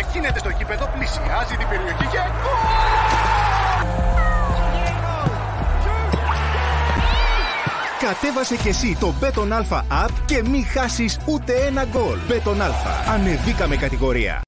Ξεκίνεται το γήπεδο, πλησιάζει την περιοχή και... Κατέβασε και εσύ το Beton Alpha app και μην χάσεις ούτε ένα γκολ. Beton Alpha. Ανεβήκαμε κατηγορία.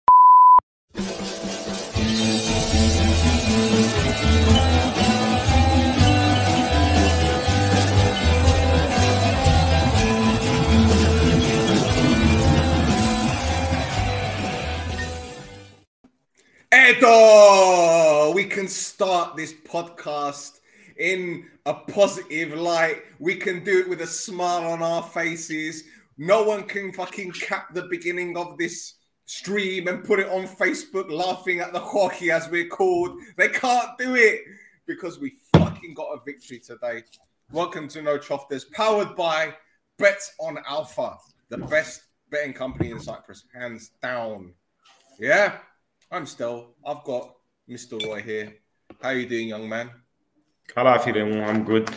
Edo! We can start this podcast in a positive light. We can do it with a smile on our faces. No one can fucking cap the beginning of this stream and put it on Facebook laughing at the hockey as we're called. They can't do it because we fucking got a victory today. Welcome to No Chofters, powered by Bet on Alpha, the best betting company in Cyprus, hands down. Yeah. I'm Stel. I've got Mr. Roy here. How are you doing, young man? I'm good.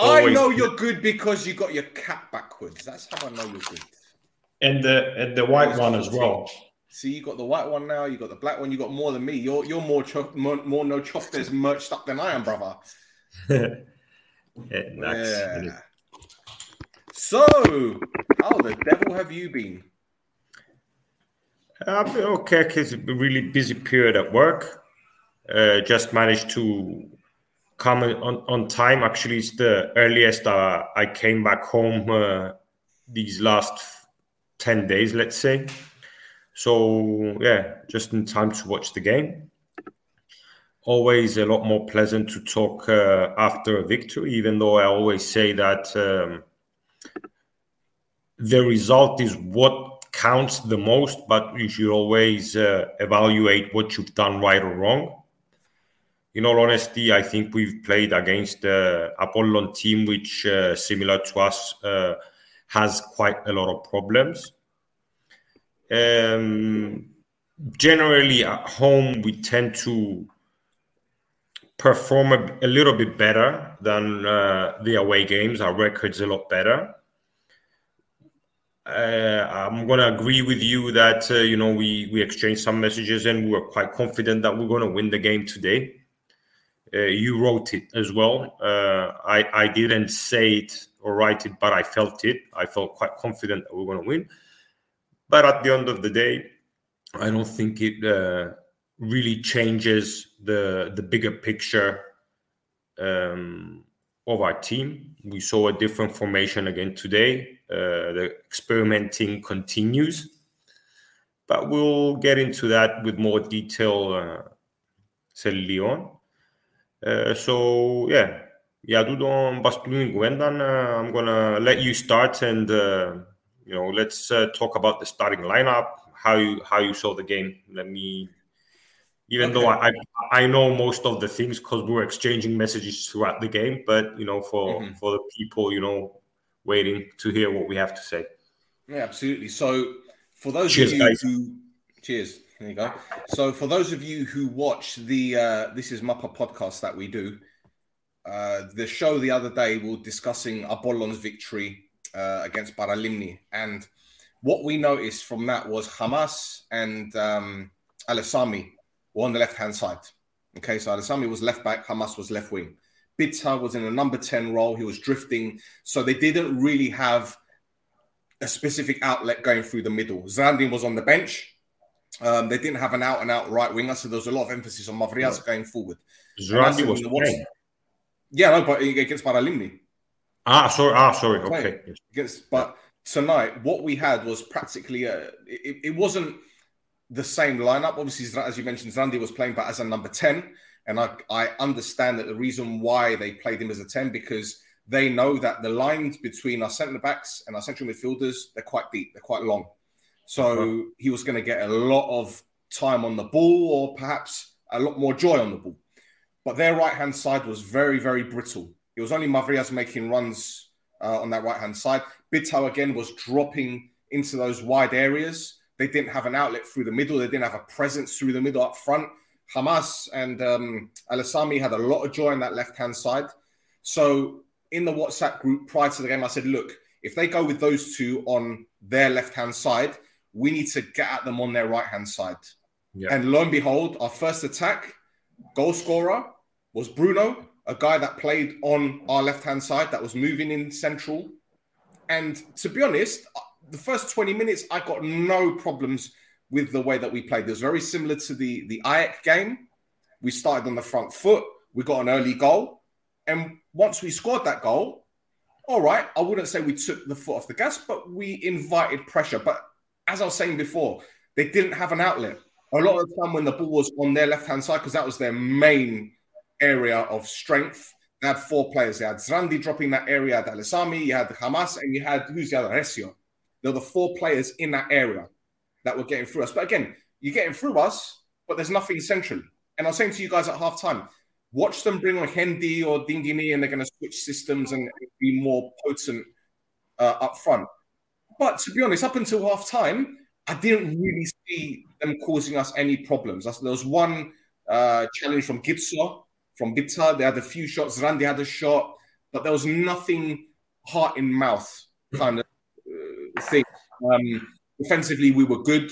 I know you're good because you got your cap backwards. That's how I know you're good. And the white one as well. See, you got the white one now. You got the black one. You got more than me. You're more No Chofters merched up than I am, brother. Yeah, nice. Yeah. So, how the devil have you been? Okay, it's a really busy period at work. Just managed to come on time. Actually, it's the earliest I came back home these last 10 days, let's say. So, yeah, just in time to watch the game. Always a lot more pleasant to talk after a victory, even though I always say that the result is what counts the most, but you should always evaluate what you've done right or wrong. In all honesty, I think we've played against the Apollon team, which, similar to us, has quite a lot of problems. Generally, at home, we tend to perform a little bit better than the away games. Our record's a lot better. I'm going to agree with you that, we exchanged some messages and we were quite confident that we're going to win the game today. You wrote it as well. I didn't say it or write it, but I felt it. I felt quite confident that we're going to win. But at the end of the day, I don't think it really changes the bigger picture of our team. We saw a different formation again today. The experimenting continues, but we'll get into that with more detail σελίδι on. So yeah, για τούτον μπαστούν κουβένταν. I'm gonna let you start and let's talk about the starting lineup. How you saw the game? Though I know most of the things because we were exchanging messages throughout the game, but for the people waiting to hear what we have to say. Yeah, absolutely. So for those cheers. There you go. So for those of you who watch the This Is Muppa podcast that we do, the show the other day, we were discussing Apollon's victory against Paralimni. And what we noticed from that was Hamas and Alessami were on the left-hand side. Okay, so Alessami was left back, Hamas was left wing. Bitter was in a number 10 role. He was drifting. So they didn't really have a specific outlet going through the middle. Zandin was on the bench. They didn't have an out-and-out right winger. So there was a lot of emphasis on Mavrias going forward. Zandin was playing. Yeah, no, but against Paralimni. Sorry. Okay. But tonight, what we had was practically... It wasn't the same lineup. Obviously, as you mentioned, Zandin was playing, but as a number 10... And I understand that the reason why they played him as a 10, because they know that the lines between our centre-backs and our central midfielders, they're quite deep, they're quite long. So he was going to get a lot of time on the ball or perhaps a lot more joy on the ball. But their right-hand side was very, very brittle. It was only Mavrias making runs on that right-hand side. Bitau, again, was dropping into those wide areas. They didn't have an outlet through the middle. They didn't have a presence through the middle up front. Hamas and Alessami had a lot of joy on that left-hand side. So in the WhatsApp group prior to the game, I said, look, if they go with those two on their left-hand side, we need to get at them on their right-hand side. Yeah. And lo and behold, our first attack, goal scorer was Bruno, a guy that played on our left-hand side, that was moving in central. And to be honest, the first 20 minutes, I got no problems with the way that we played. It was very similar to the Ajax game. We started on the front foot. We got an early goal. And once we scored that goal, all right, I wouldn't say we took the foot off the gas, but we invited pressure. But as I was saying before, they didn't have an outlet. A lot of the time when the ball was on their left-hand side, because that was their main area of strength, they had four players. They had Zrandi dropping that area, you had Alessami, you had Hamas, and you had, who's the other, Recio. They're the four players in that area that were getting through us. But again, you're getting through us, but there's nothing centrally. And I was saying to you guys at halftime, watch them bring on Hendi or Dingini, and they're going to switch systems and be more potent up front. But to be honest, up until halftime, I didn't really see them causing us any problems. There was one challenge from Gitsa, from Bitta. They had a few shots. Zrandi had a shot, but there was nothing heart in mouth kind of thing. Defensively, we were good.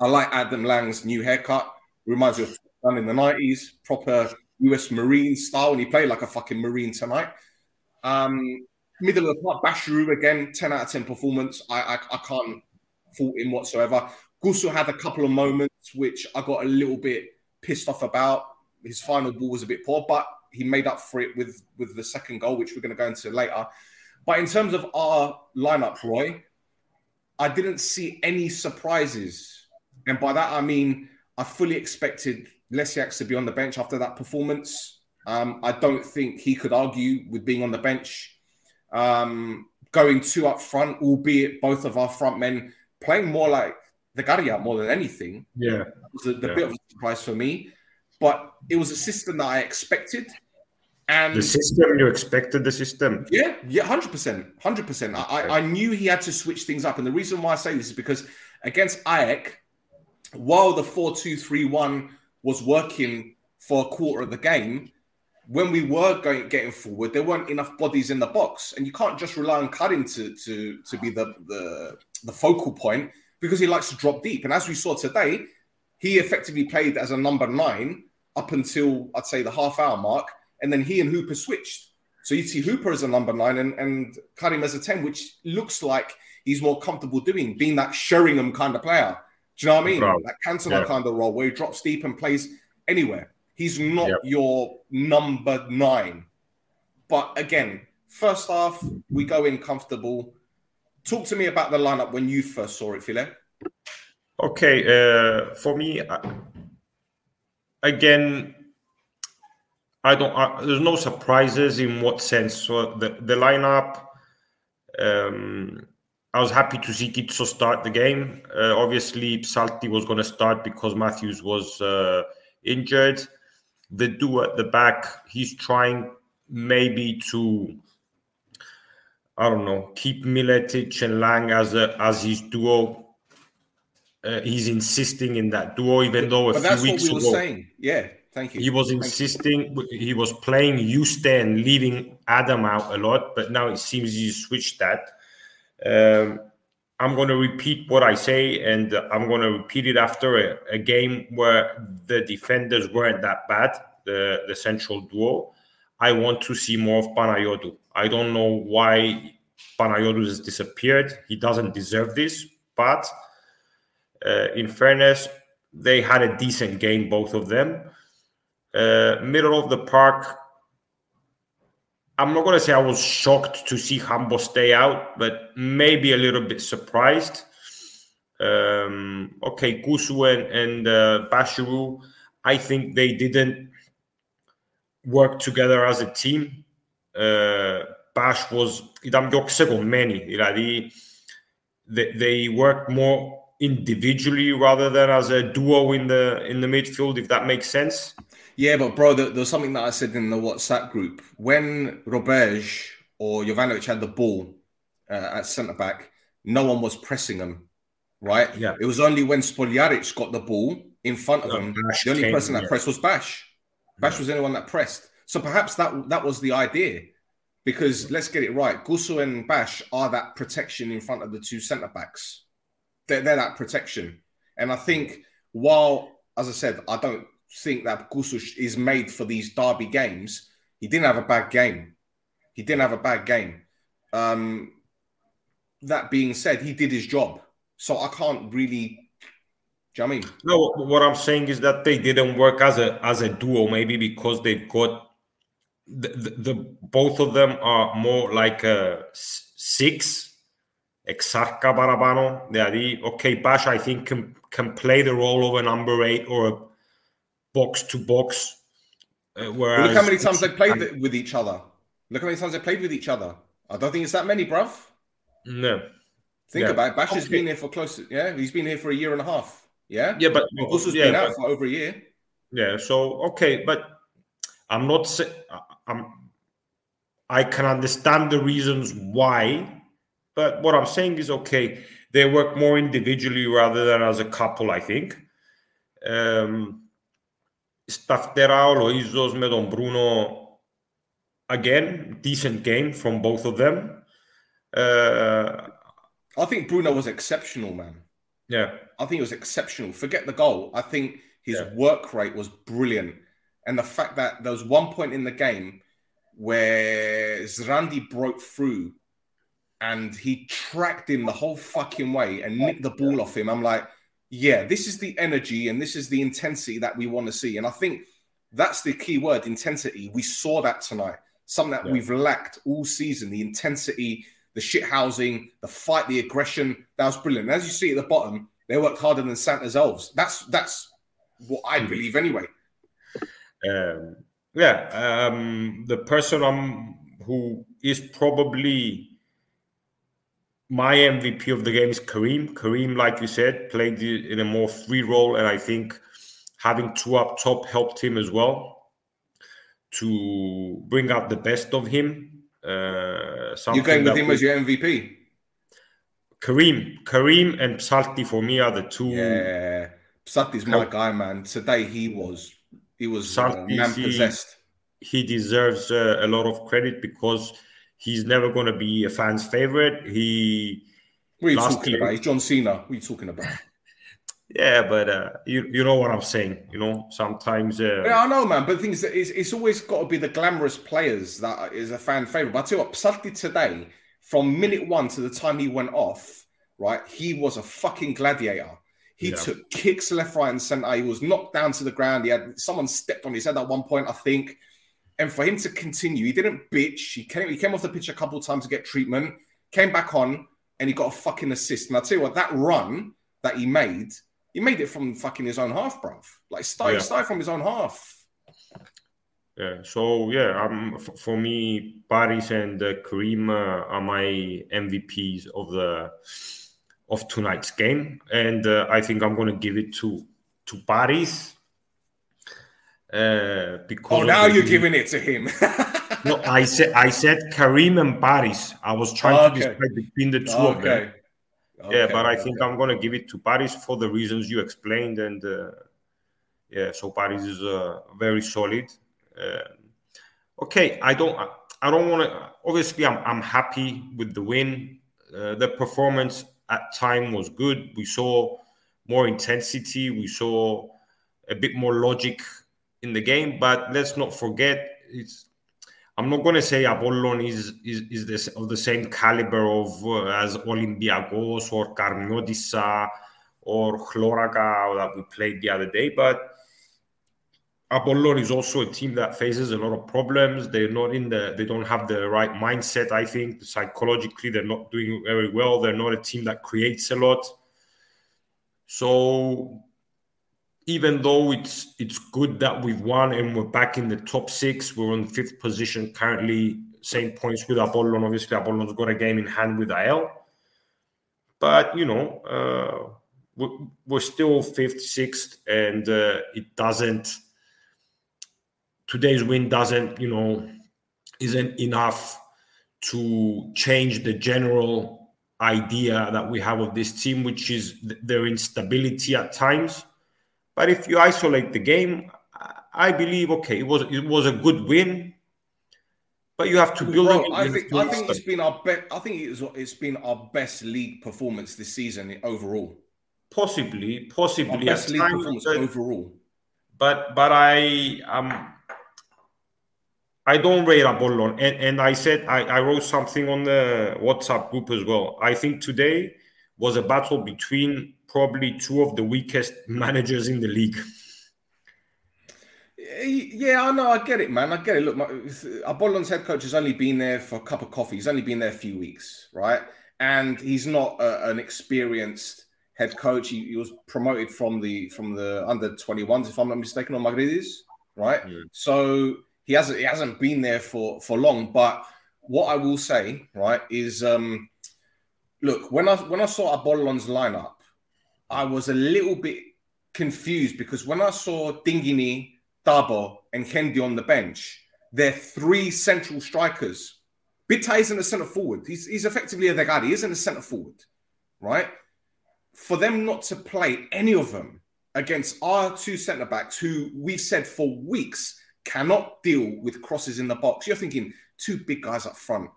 I like Adam Lang's new haircut. Reminds me of done in the 90s, proper US Marine style, and he played like a fucking Marine tonight. Middle of the park, Bashiru, again, 10 out of 10 performance. I can't fault him whatsoever. Gusso had a couple of moments which I got a little bit pissed off about. His final ball was a bit poor, but he made up for it with the second goal, which we're going to go into later. But in terms of our lineup, Roy, I didn't see any surprises. And by that, I mean, I fully expected Lesiak to be on the bench after that performance. I don't think he could argue with being on the bench. Going two up front, albeit both of our front men playing more like the Garia more than anything. Yeah. It was a bit of a surprise for me. But it was a system that I expected. And the system, you expected the system. Yeah, 100%. 100%. Okay. I knew he had to switch things up. And the reason why I say this is because against Ajax, while the 4-2-3-1 was working for a quarter of the game, when we were getting forward, there weren't enough bodies in the box. And you can't just rely on Karim to be the focal point because he likes to drop deep. And as we saw today, he effectively played as a number 9 up until, I'd say, the half-hour mark. And then he and Hooper switched. So you'd see Hooper as a number 9 and Karim as a 10, which looks like he's more comfortable doing, being that Sheringham kind of player. Do you know what I mean? Right. That Cantona kind of role where he drops deep and plays anywhere. He's not your number 9. But again, first half, we go in comfortable. Talk to me about the lineup when you first saw it, Philip. Okay. For me, there's no surprises in what sense. So the lineup, I was happy to see Kitso start the game. Obviously, Psalti was going to start because Matthews was injured. The duo at the back, he's trying maybe to, keep Miletic and Lang as his duo. He's insisting in that duo, even though a few weeks ago. That's what we were saying. Yeah, thank you. He was insisting. He was playing Juste and leaving Adam out a lot, but now it seems he switched that. I'm going to repeat what I say, and I'm going to repeat it after a game where the defenders weren't that bad, the central duo. I want to see more of Panayotu. I don't know why Panayotu has disappeared. He doesn't deserve this, but in fairness, they had a decent game, both of them. Middle of the park, I'm not going to say I was shocked to see Hambo stay out, but maybe a little bit surprised. Gusu and Bashiru, I think they didn't work together as a team. Bash was... They worked more individually rather than as a duo in the midfield, if that makes sense. Yeah, but bro, there's something that I said in the WhatsApp group. When Roberge or Jovanovic had the ball at centre-back, no one was pressing them, right? Yeah. It was only when Spoljaric got the ball in front of him, the only person that pressed was Bash. Bash was the only one that pressed. So perhaps that was the idea. Because let's get it right, Gusso and Bash are that protection in front of the two centre-backs. they're that protection. And I think, while, as I said, I don't think that Gusush is made for these derby games, he didn't have a bad game. He didn't have a bad game. That being said, he did his job. So I can't really... Do you know what I mean? No, what I'm saying is that they didn't work as a duo, maybe because they've got the both of them are more like a six. Exarca Barabano, okay, Bash, I think can play the role of a number 8 or a box to box. Whereas look how many times they played with each other. Look how many times they played with each other. I don't think it's that many, bruv. No. Think about it. Bash has been here for he's been here for 1.5 years. But Gusu's been out for over a year. Yeah, so okay, but I'm not saying I can understand the reasons why, but what I'm saying is okay, they work more individually rather than as a couple, I think. Stafterao, Loizos, Medon Bruno, again, decent game from both of them. I think Bruno was exceptional, man. Yeah. I think it was exceptional. Forget the goal. I think his work rate was brilliant. And the fact that there was one point in the game where Zrandi broke through and he tracked him the whole fucking way and nicked the ball off him. I'm like, yeah, this is the energy and this is the intensity that we want to see. And I think that's the key word, intensity. We saw that tonight. Something that we've lacked all season, the intensity, the shithousing, the fight, the aggression. That was brilliant. And as you see at the bottom, they worked harder than Santa's elves. That's what I believe anyway. The person who is probably my MVP of the game is Karim. Karim, like you said, played in a more free role, and I think having two up top helped him as well to bring out the best of him. You're going with him as your MVP? Karim and Psalti for me are the two. Yeah, Psalti's my guy, man. Today he was man possessed. He deserves a lot of credit because he's never going to be a fan's favorite. What are you talking about? He's John Cena. What are you talking about? Yeah, but you know what I'm saying. You know, sometimes... I know, man. But the thing is, it's always got to be the glamorous players that is a fan favourite. But I tell you what, Psalti today, from minute one to the time he went off, right, he was a fucking gladiator. He took kicks left, right and centre. He was knocked down to the ground. He had someone stepped on his head at one point, I think. And for him to continue, he didn't bitch. He came off the pitch a couple of times to get treatment, came back on, and he got a fucking assist. And I tell you what, that run that he made... He made it from fucking his own half, bruv. Like, started from his own half. Yeah, so, for me, Paris and Karim are my MVPs of tonight's game. And I think I'm going to give it to Paris. Because now you're giving it to him. No, I said Karim and Paris. I was trying to decide between the two of them. Okay, but I think I'm going to give it to Paris for the reasons you explained. And so Paris is very solid. I don't want to... Obviously, I'm happy with the win. The performance at time was good. We saw more intensity. We saw a bit more logic in the game. But let's not forget, I'm not going to say Apollon is this of the same caliber as Olympiacos or Karmiodissa or Chloraga that we played the other day, but Apollon is also a team that faces a lot of problems. They're not they don't have the right mindset, I think. Psychologically, they're not doing very well. They're not a team that creates a lot. So even though it's good that we've won and we're back in the top 6, we're on 5th position currently, same points with Apollon. Obviously, Apollon's got a game in hand with AEL. But, you know, we're still 5th, 6th, and today's win isn't enough to change the general idea that we have of this team, which is their instability at times. But if you isolate the game, I believe, it was a good win. But you have to build. Bro, I think it's been our best. I think it's been our best league performance this season overall. Possibly our best league performance overall. But I don't rate Apollon, and I said I wrote something on the WhatsApp group as well. I think today was a battle between probably two of the weakest managers in the league. Yeah, I know. I get it, man. I get it. Look, Apollon's head coach has only been there for a cup of coffee. He's only been there a few weeks, right? And he's not an experienced head coach. He was promoted from the under-21s, if I'm not mistaken, on Magridis, right? Yeah. So he hasn't been there for long. But what I will say, right, is look, when I saw Apollon's lineup, I was a little bit confused because when I saw Dingini, Dabo and Kendi on the bench, they're three central strikers. Bitta isn't a centre forward. He's effectively a Degari. He isn't a centre forward, right? For them not to play any of them against our two centre backs, who we've said for weeks cannot deal with crosses in the box. You're thinking two big guys up front,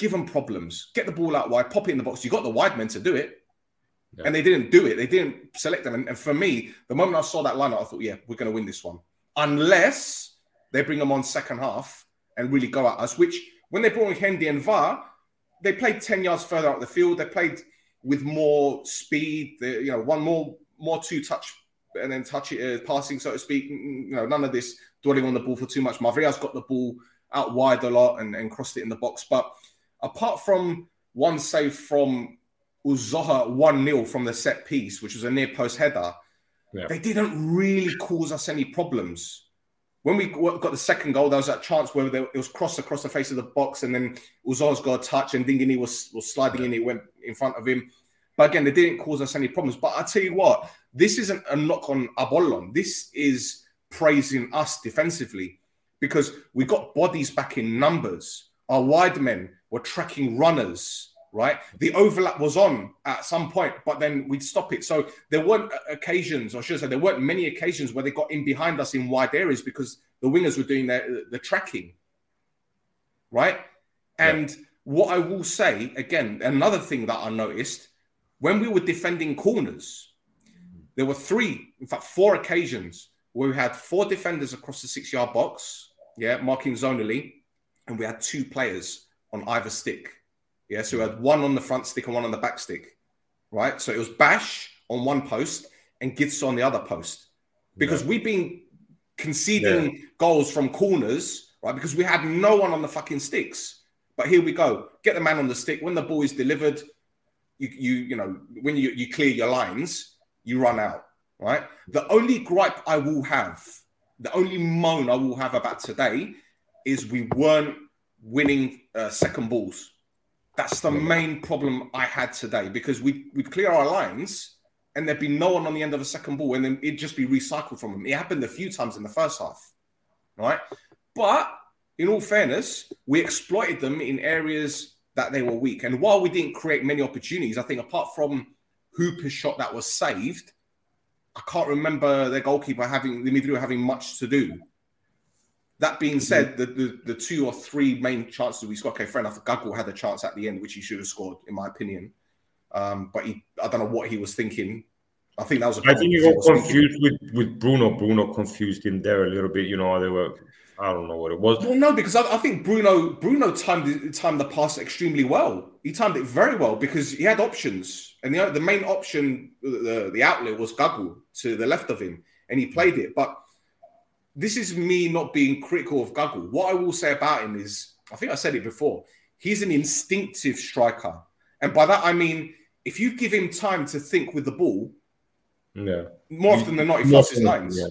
give them problems, get the ball out wide, pop it in the box. You got the wide men to do it. Yeah. And they didn't do it. They didn't select them. And for me, the moment I saw that lineup, I thought, yeah, we're going to win this one. Unless they bring them on second half and really go at us, which when they brought in Hendy and VAR, they played 10 yards further up the field. They played with more speed, one more two-touch and then touch it, passing, so to speak. None of this dwelling on the ball for too much. Mavria's got the ball out wide a lot and crossed it in the box. But apart from one save from Uzoha 1-0 from the set piece, which was a near-post header, yeah, they didn't really cause us any problems. When we got the second goal, there was that chance where it was crossed across the face of the box and then Uzoha's got a touch and Dingini was sliding in. It went in front of him. But again, they didn't cause us any problems. But I tell you what, this isn't a knock on Apollon. This is praising us defensively because we got bodies back in numbers. Our wide men were tracking runners, right? The overlap was on at some point, but then we'd stop it. So there weren't occasions, or should I say, there weren't many occasions where they got in behind us in wide areas because the wingers were doing the tracking, right? And what I will say, again, another thing that I noticed, when we were defending corners, there were four occasions where we had four defenders across the 6-yard box, marking zonally, and we had two players on either stick. Yeah, so we had one on the front stick and one on the back stick, right? So it was Bash on one post and Gitsa on the other post because we've been conceding goals from corners, right? Because we had no one on the fucking sticks. But here we go. Get the man on the stick. When the ball is delivered, you clear your lines, you run out, right? The only gripe I will have, the only moan I will have about today is we weren't winning second balls. That's the main problem I had today because we'd clear our lines and there'd be no one on the end of a second ball and then it'd just be recycled from them. It happened a few times in the first half, right? But in all fairness, we exploited them in areas that they were weak. And while we didn't create many opportunities, I think apart from Hooper's shot that was saved, I can't remember their goalkeeper having much to do. That being said, the two or three main chances we scored, okay, fair enough, Gagul had a chance at the end, which he should have scored, in my opinion. But I don't know what he was thinking. I think that was a problem. I think he got confused with Bruno. Bruno confused him there a little bit. I don't know what it was. Well, no, because I think Bruno timed the pass extremely well. He timed it very well because he had options. And the main option, the outlet, was Gagul to the left of him. And he played it. But this is me not being critical of Gagul. What I will say about him is, I think I said it before, he's an instinctive striker. And by that, I mean, if you give him time to think with the ball, more often than not, he crosses lines. Yeah.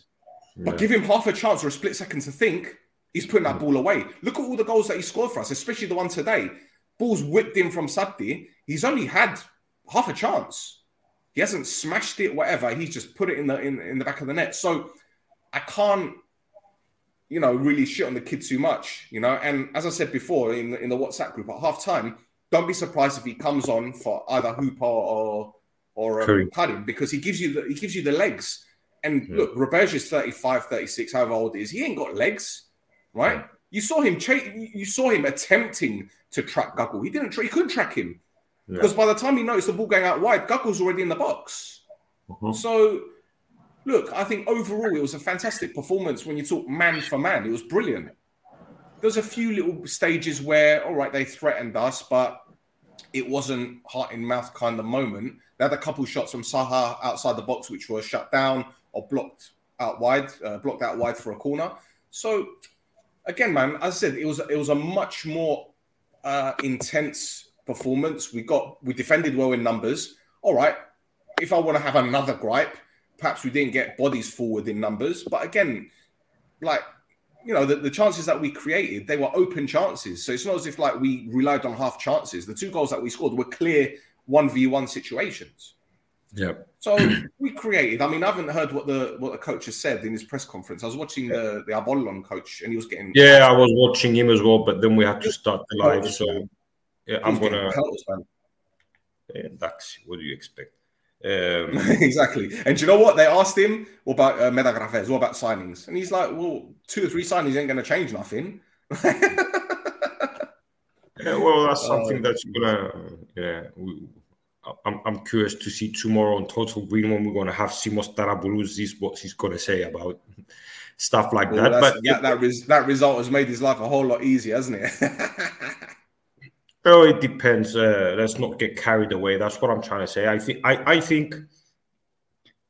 Yeah. But give him half a chance or a split second to think, he's putting that ball away. Look at all the goals that he scored for us, especially the one today. Ball's whipped in from Sabdi. He's only had half a chance. He hasn't smashed it, whatever. He's just put it in the back of the net. So I can't really shit on the kid too much, And as I said before in the WhatsApp group at halftime, don't be surprised if he comes on for either Hooper or Karim because he gives you the legs. And look, Roberge is 35, 36, however old he is. He ain't got legs, right? You saw him attempting to track Guggle. He couldn't track him. Yeah. Because by the time he noticed the ball going out wide, Guggle's already in the box. Mm-hmm. So, look, I think overall it was a fantastic performance. When you talk man for man, it was brilliant. There's a few little stages where, all right, they threatened us, but it wasn't heart in mouth kind of moment. They had a couple shots from Saha outside the box, which were shut down or blocked out wide for a corner. So, again, man, as I said, it was a much more intense performance. We defended well in numbers. All right, if I want to have another gripe, perhaps we didn't get bodies forward in numbers. But again, like, you know, the chances that we created, they were open chances. So it's not as if like we relied on half chances. The two goals that we scored were clear 1v1 situations. Yeah. So we created. I mean, I haven't heard what the coach has said in his press conference. I was watching the Arbolon coach, and he was getting. Yeah, I was watching him as well, but then we had to start the live. So yeah, I'm gonna. Dax, what do you expect? Exactly. And do you know what they asked him? What about Medagrafes? What about signings? And he's like, "Well, 2 or 3 signings ain't gonna change nothing." Yeah, well, that's something that's gonna. Yeah. I'm curious to see tomorrow on Total Green when we're going to have Simos Tarabouluzis, what he's going to say about stuff like that. But yeah, that result has made his life a whole lot easier, hasn't it? Oh, it depends. Let's not get carried away. That's what I'm trying to say. I think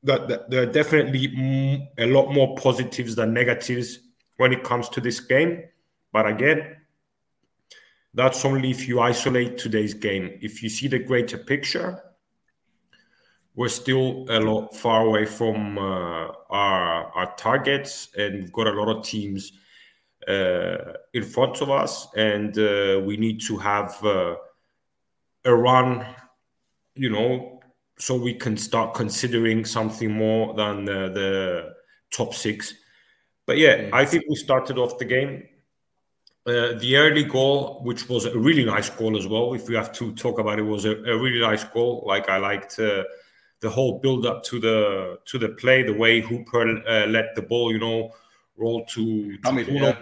that there are definitely a lot more positives than negatives when it comes to this game. But again, that's only if you isolate today's game. If you see the greater picture, we're still a lot far away from our targets, and we've got a lot of teams in front of us, and we need to have a run, you know, so we can start considering something more than the top six. But yeah, I think we started off the game. The early goal, which was a really nice goal as well, if we have to talk about it, was a really nice goal. Like, I liked the whole build-up to the play, the way Hooper let the ball, you know, roll to Bruno.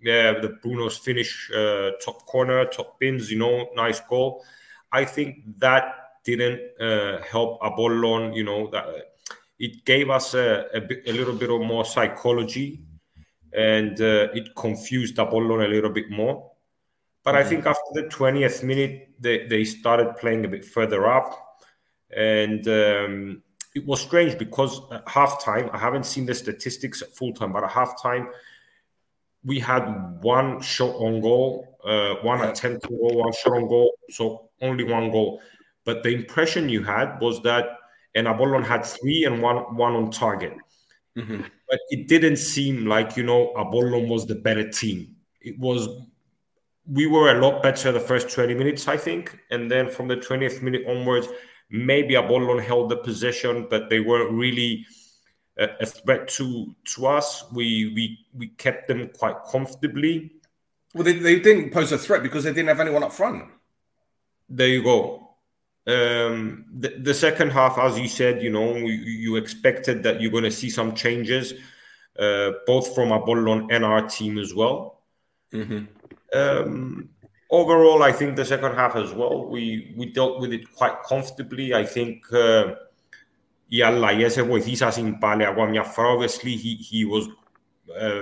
Yeah, the Bruno's finish, top corner, top pins, you know, nice goal. I think that didn't help Apollon, you know. That it gave us a little bit of more psychology. And it confused Apollon a little bit more. But I think after the 20th minute, they started playing a bit further up. And it was strange because at halftime, I haven't seen the statistics at full time, but at halftime, we had one shot on goal, one attempt to goal, one shot on goal. So only one goal. But the impression you had was that, and Apollon had 3 and one on target. Mm-hmm. But it didn't seem like, you know, Apollon was the better team. We were a lot better the first 20 minutes, I think. And then from the 20th minute onwards, maybe Apollon held the possession, but they weren't really a threat to us. We kept them quite comfortably. Well, they didn't pose a threat because they didn't have anyone up front. There you go. The second half, as you said, you know, you expected that you're going to see some changes, both from Apollon and our team as well. Mm-hmm. Overall, I think the second half as well, we dealt with it quite comfortably. I think obviously he was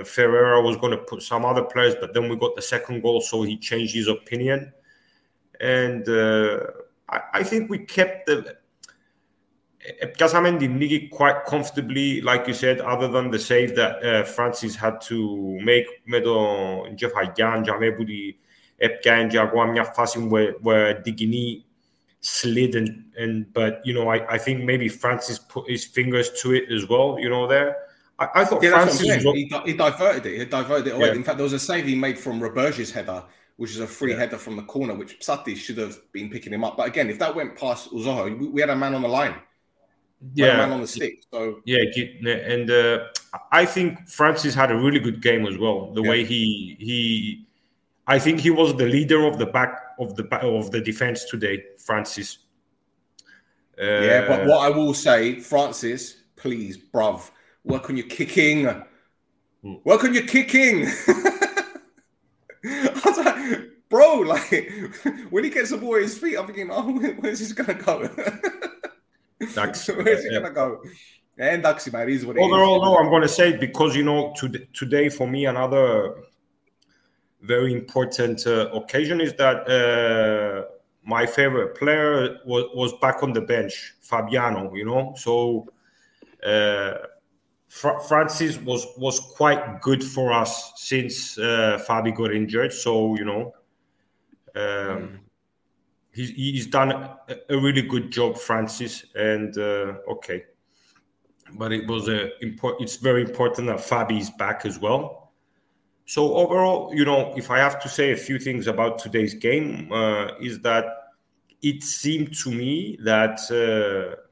Ferreira was going to put some other players, but then we got the second goal, so he changed his opinion. And I think we kept the Casamendi Nigi quite comfortably, like you said, other than the save that Francis had to make. Medo Jeff Hayan, Jamebudi, Epkan, Jaguamia Fasim, where Digini slid. And but, you know, I think maybe Francis put his fingers to it as well, you know, there. I thought Francis... He diverted it. He diverted it away. Yeah. In fact, there was a save he made from Roberge's header, which is a free header from the corner, which Psati should have been picking him up. But again, if that went past Uzoho, we had a man on the line. We had a man on the stick. So and I think Francis had a really good game as well. The way he, I think he was the leader of the back of the defense today, Francis. But what I will say, Francis, please, bruv, work on your kicking. I was like, bro, like when he gets the ball at his feet, I'm thinking, oh, where's this gonna go? Duxie, where's it gonna go? And Duxie, man, is what it is. No, I'm gonna say it because you know today for me another very important occasion is that my favorite player was back on the bench, Fabiano. You know, so Francis was quite good for us since Fabi got injured. So you know, he's done a really good job, Francis. And but it was it's very important that Fabi is back as well. So overall, you know, if I have to say a few things about today's game, is that it seemed to me that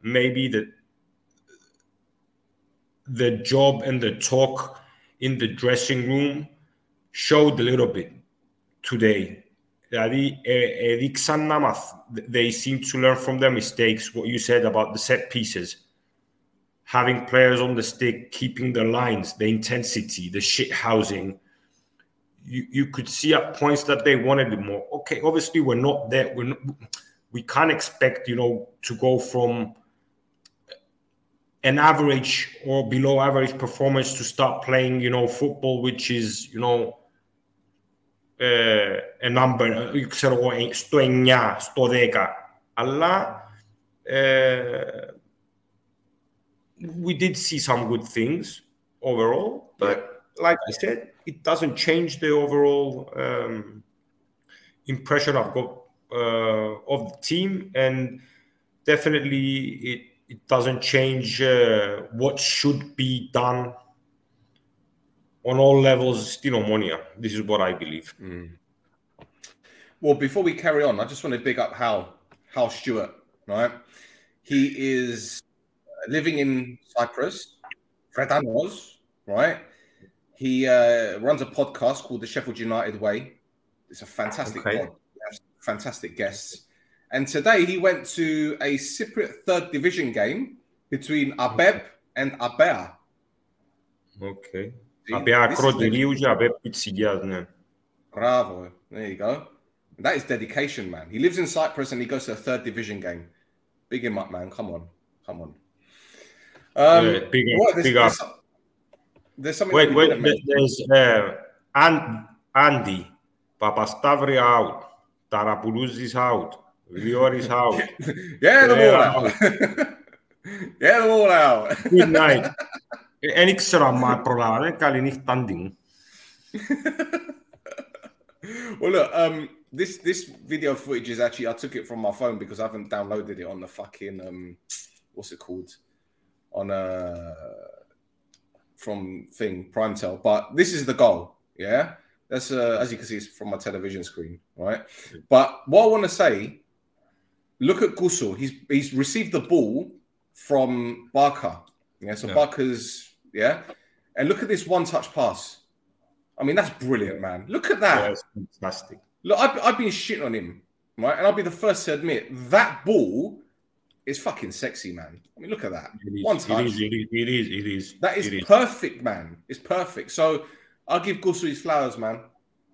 maybe the job and the talk in the dressing room showed a little bit today. Eriksen, Namath, they seem to learn from their mistakes, what you said about the set pieces. Having players on the stick, keeping the lines, the intensity, the shit housing. You could see at points that they wanted it more. Okay, obviously we're not there. We can't expect, you know, to go from an average or below average performance to start playing, you know, football, which is, you know, a number. You could say, oh, sto ennia, sto deka. Allah, we did see some good things overall, but like I said, it doesn't change the overall impression I've got of the team, and definitely it doesn't change what should be done on all levels. Still on Omonia. This is what I believe. Mm. Well, before we carry on, I just want to big up Hal Stewart. Right, he is living in Cyprus, Fretanos, right? He runs a podcast called The Sheffield United Way. It's a fantastic pod. He has fantastic guests. And today he went to a Cypriot third division game between Abeb and Abea. Okay. Abea Krodiriuja, Abeb Pitsigiazne. Bravo. There you go. That is dedication, man. He lives in Cyprus and he goes to a third division game. Big him up, man. Come on. Big up. There's something. Wait. There's Andy, Papastavri out, Tarapoulos is out, Vior is out. Yeah, they're all out. Yeah, they're all out. Good night. Well, look, this video footage is actually I took it from my phone because I haven't downloaded it on the fucking what's it called on from thing Primetel, but this is the goal. Yeah, that's as you can see, it's from my television screen, right? But what I want to say, look at Gusul. He's received the ball from Barker. Yeah, so yeah. Barker's and look at this one-touch pass. I mean, that's brilliant, man. Look at that. Yeah, it's fantastic. Look, I've been shitting on him, right? And I'll be the first to admit that ball. It's fucking sexy, man. I mean, look at that. It is. That is perfect, man. It's perfect. So I'll give Gusu his flowers, man.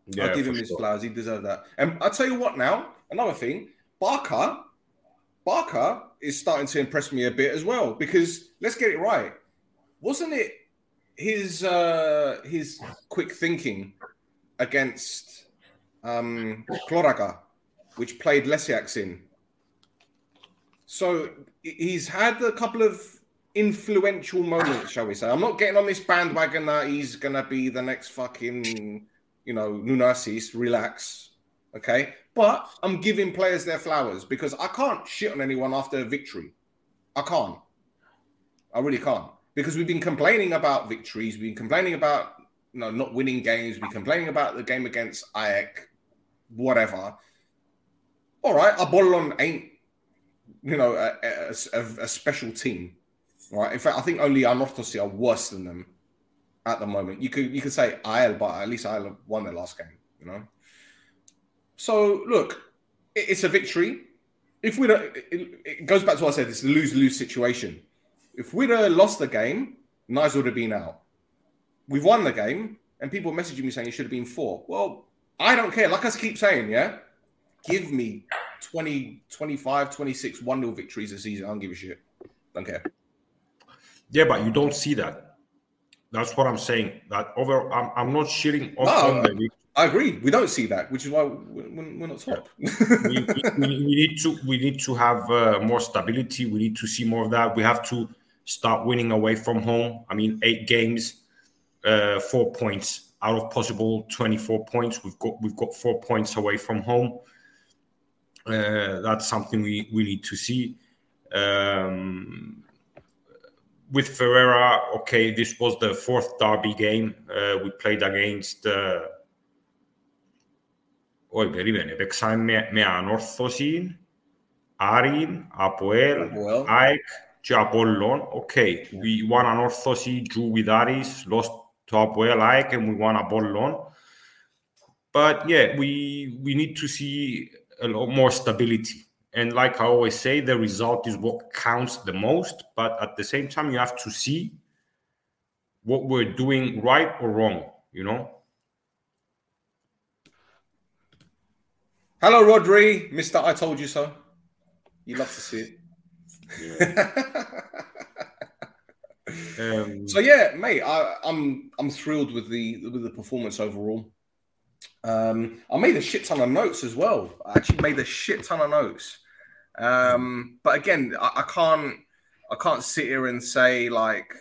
Yeah, I'll give him his flowers. He deserves that. And I'll tell you what now, another thing, Barker is starting to impress me a bit as well, because let's get it right. Wasn't it his quick thinking against Kloraga, which played Lesiaks in? So he's had a couple of influential moments, shall we say. I'm not getting on this bandwagon that he's going to be the next fucking, you know, Nunasis, relax, okay? But I'm giving players their flowers because I can't shit on anyone after a victory. I can't. I really can't. Because we've been complaining about victories. We've been complaining about, you know, not winning games. We've been complaining about the game against Ajax, whatever. All right, Apollon ain't, you know, a special team, right? In fact, I think only Anorthosis are worse than them at the moment. You could say Ael, but at least Ael won their last game, you know? So, look, it's a victory. If we don't, it goes back to what I said, it's a lose-lose situation. If we'd have lost the game, Nigel would have been out. We've won the game, and people messaging me saying it should have been 4. Well, I don't care. Like I keep saying, yeah? Give me 20, 25, 26 1-0 victories this season. I don't give a shit. Don't care. Yeah, but you don't see that. That's what I'm saying. That over, I'm not shitting off on the victory. I agree. We don't see that, which is why we're not top. we need to have more stability. We need to see more of that. We have to start winning away from home. I mean, 8 games, 4 points out of possible 24 points. We've got 4 points away from home. That's something we need to see. With Ferreira, okay, this was the 4th derby game we played against. Όχι, περίμενε. Παίξαμε με Ανόρθωση, Άριν, Αποέλ, ΑΕΚ και Απόλλων. Okay, we won Ανόρθωση, drew with Aris, lost to Αποέλ, ΑΕΚ, and we won Απόλλων. But yeah, we need to see a lot more stability. And like I always say, the result is what counts the most. But at the same time, you have to see what we're doing right or wrong, you know? Hello, Rodri, Mr. I told you so. You love to see it. Yeah. So yeah, mate, I'm thrilled with the performance overall. I made a shit ton of notes as well. I actually made a shit ton of notes. But again, I can't sit here and say like,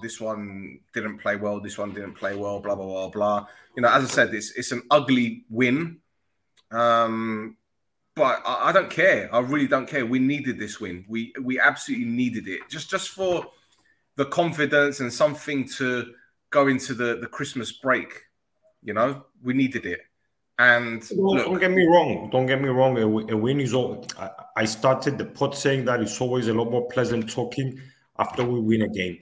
this one didn't play well. This one didn't play well. Blah blah blah blah. You know, as I said, it's an ugly win. But I don't care. I really don't care. We needed this win. We absolutely needed it. Just for the confidence and something to go into the Christmas break. You know, we needed it. And don't get me wrong. A win is all. I started the pod saying that it's always a lot more pleasant talking after we win a game.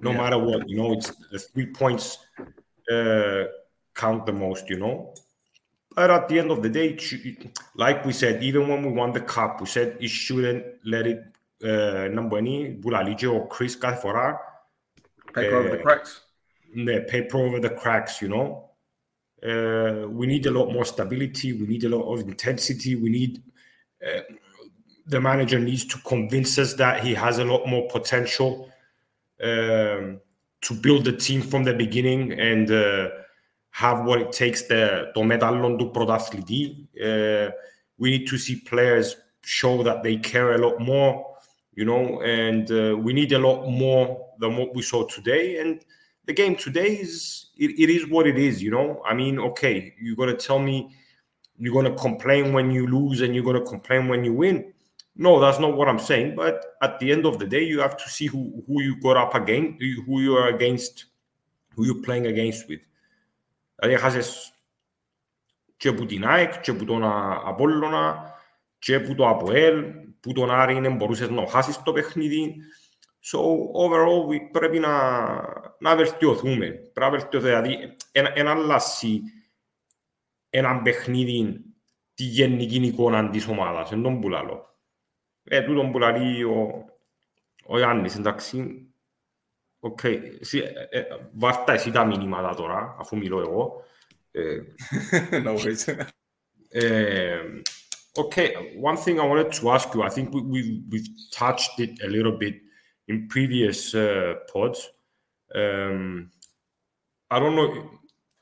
No matter what, you know, it's the 3 points count the most, you know. But at the end of the day, like we said, even when we won the cup, we said it shouldn't let it Nambani, Bulalije or Chris Kafora paper over the cracks. Yeah, paper over the cracks, you know. We need a lot more stability. We need a lot of intensity. We need the manager needs to convince us that he has a lot more potential to build the team from the beginning and have what it takes το μέλλον του πρωταθλητή. We need to see players show that they care a lot more, you know, and we need a lot more than what we saw today. And the game today is what it is, you know. I mean, okay, you're going to tell me you're going to complain when you lose and you're going to complain when you win. No, that's not what I'm saying. But at the end of the day, you have to see who you got up against, who you are against, who you're playing against with. Δηλαδή έχασες και που την ΑΕΚ, και που τον Απόλλωνα, και που το Αποέλ, που τον Άρη μπορούσες να χάσεις το παιχνίδι. So overall πρέπει να βελτιωθούμε. Πρέπει να βελτιωθούμε, δηλαδή εν αλλάσει έναν παιχνίδι τη γενική εικόνα της ομάδας. Εν τον πουλάλω. Τούτον πουλαλεί ο Ιάννης, εντάξει. Οκ, βάρτα εσύ τα μηνύματα τώρα, αφού μιλώ εγώ. Okay, one thing I wanted to ask you, I think we've touched it a little bit in previous pods. I don't know,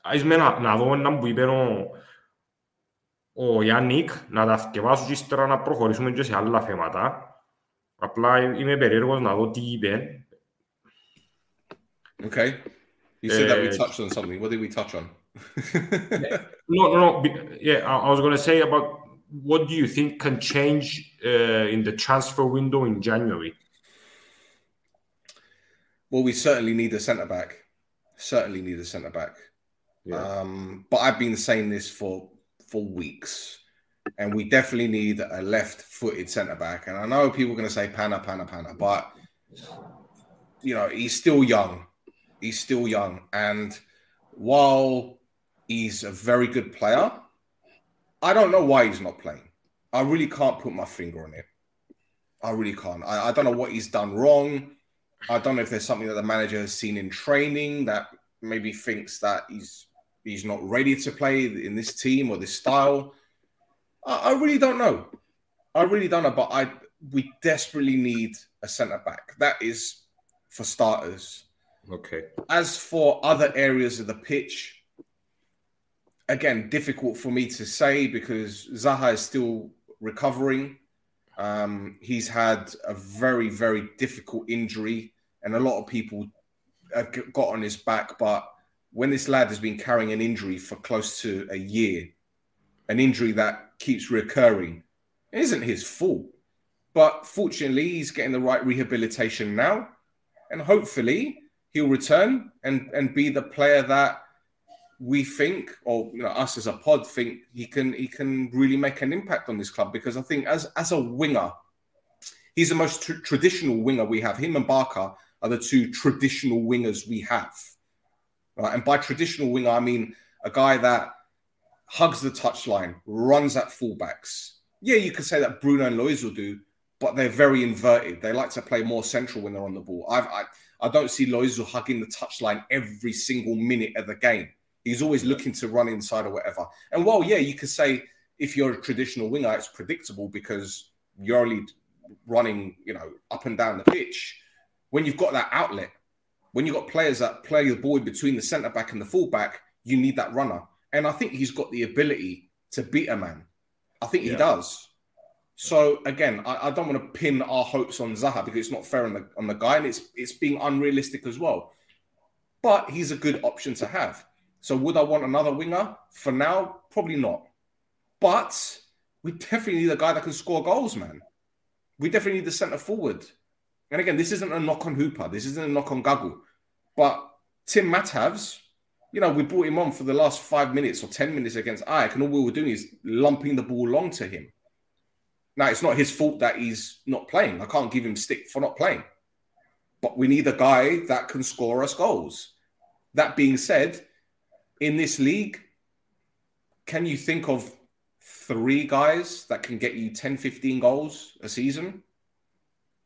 ας με να δω έναν που είπε ο Ιάννικ, να τα θυκευάσω και ύστερα να προχωρήσουμε και σε άλλα θέματα. Απλά είμαι περίεργος να δω τι είπε. Okay, you said that we touched on something. What did we touch on? No. Yeah, I was going to say about what do you think can change in the transfer window in January? Well, we certainly need a centre-back. Yeah. But I've been saying this for weeks. And we definitely need a left-footed centre-back. And I know people are going to say Panna. But, you know, he's still young. And while he's a very good player, I don't know why he's not playing. I really can't put my finger on it. I really can't. I don't know what he's done wrong. I don't know if there's something that the manager has seen in training that maybe thinks that he's he's not ready to play in this team or this style. I really don't know. I really don't know, but we desperately need a centre-back. That is for starters. Okay. As for other areas of the pitch, again, difficult for me to say because Zaha is still recovering. He's had a very, very difficult injury, and a lot of people have got on his back. But when this lad has been carrying an injury for close to a year, an injury that keeps recurring, it isn't his fault. But fortunately, he's getting the right rehabilitation now, and hopefully he'll return and be the player that we think, or you know, us as a pod think he can really make an impact on this club. Because I think as a winger, he's the most traditional winger we have. Him and Barker are the two traditional wingers we have. Right? And by traditional winger, I mean a guy that hugs the touchline, runs at fullbacks. Yeah, you could say that Bruno and Lois will do, but they're very inverted. They like to play more central when they're on the ball. I don't see Lois hugging the touchline every single minute of the game. He's always looking to run inside or whatever. And while, yeah, you could say if you're a traditional winger, it's predictable because you're only running, you know, up and down the pitch. When you've got that outlet, when you've got players that play the ball between the centre-back and the full-back, you need that runner. And I think he's got the ability to beat a man. I think he does. So, again, I don't want to pin our hopes on Zaha because it's not fair on the guy, and it's being unrealistic as well. But he's a good option to have. So would I want another winger? For now, probably not. But we definitely need a guy that can score goals, man. We definitely need the centre-forward. And, again, this isn't a knock on Hooper. This isn't a knock on Gagou. But Tim Matavs, you know, we brought him on for the last 5 minutes or 10 minutes against Ajax, and all we were doing is lumping the ball long to him. Now, it's not his fault that he's not playing. I can't give him stick for not playing. But we need a guy that can score us goals. That being said, in this league, can you think of three guys that can get you 10, 15 goals a season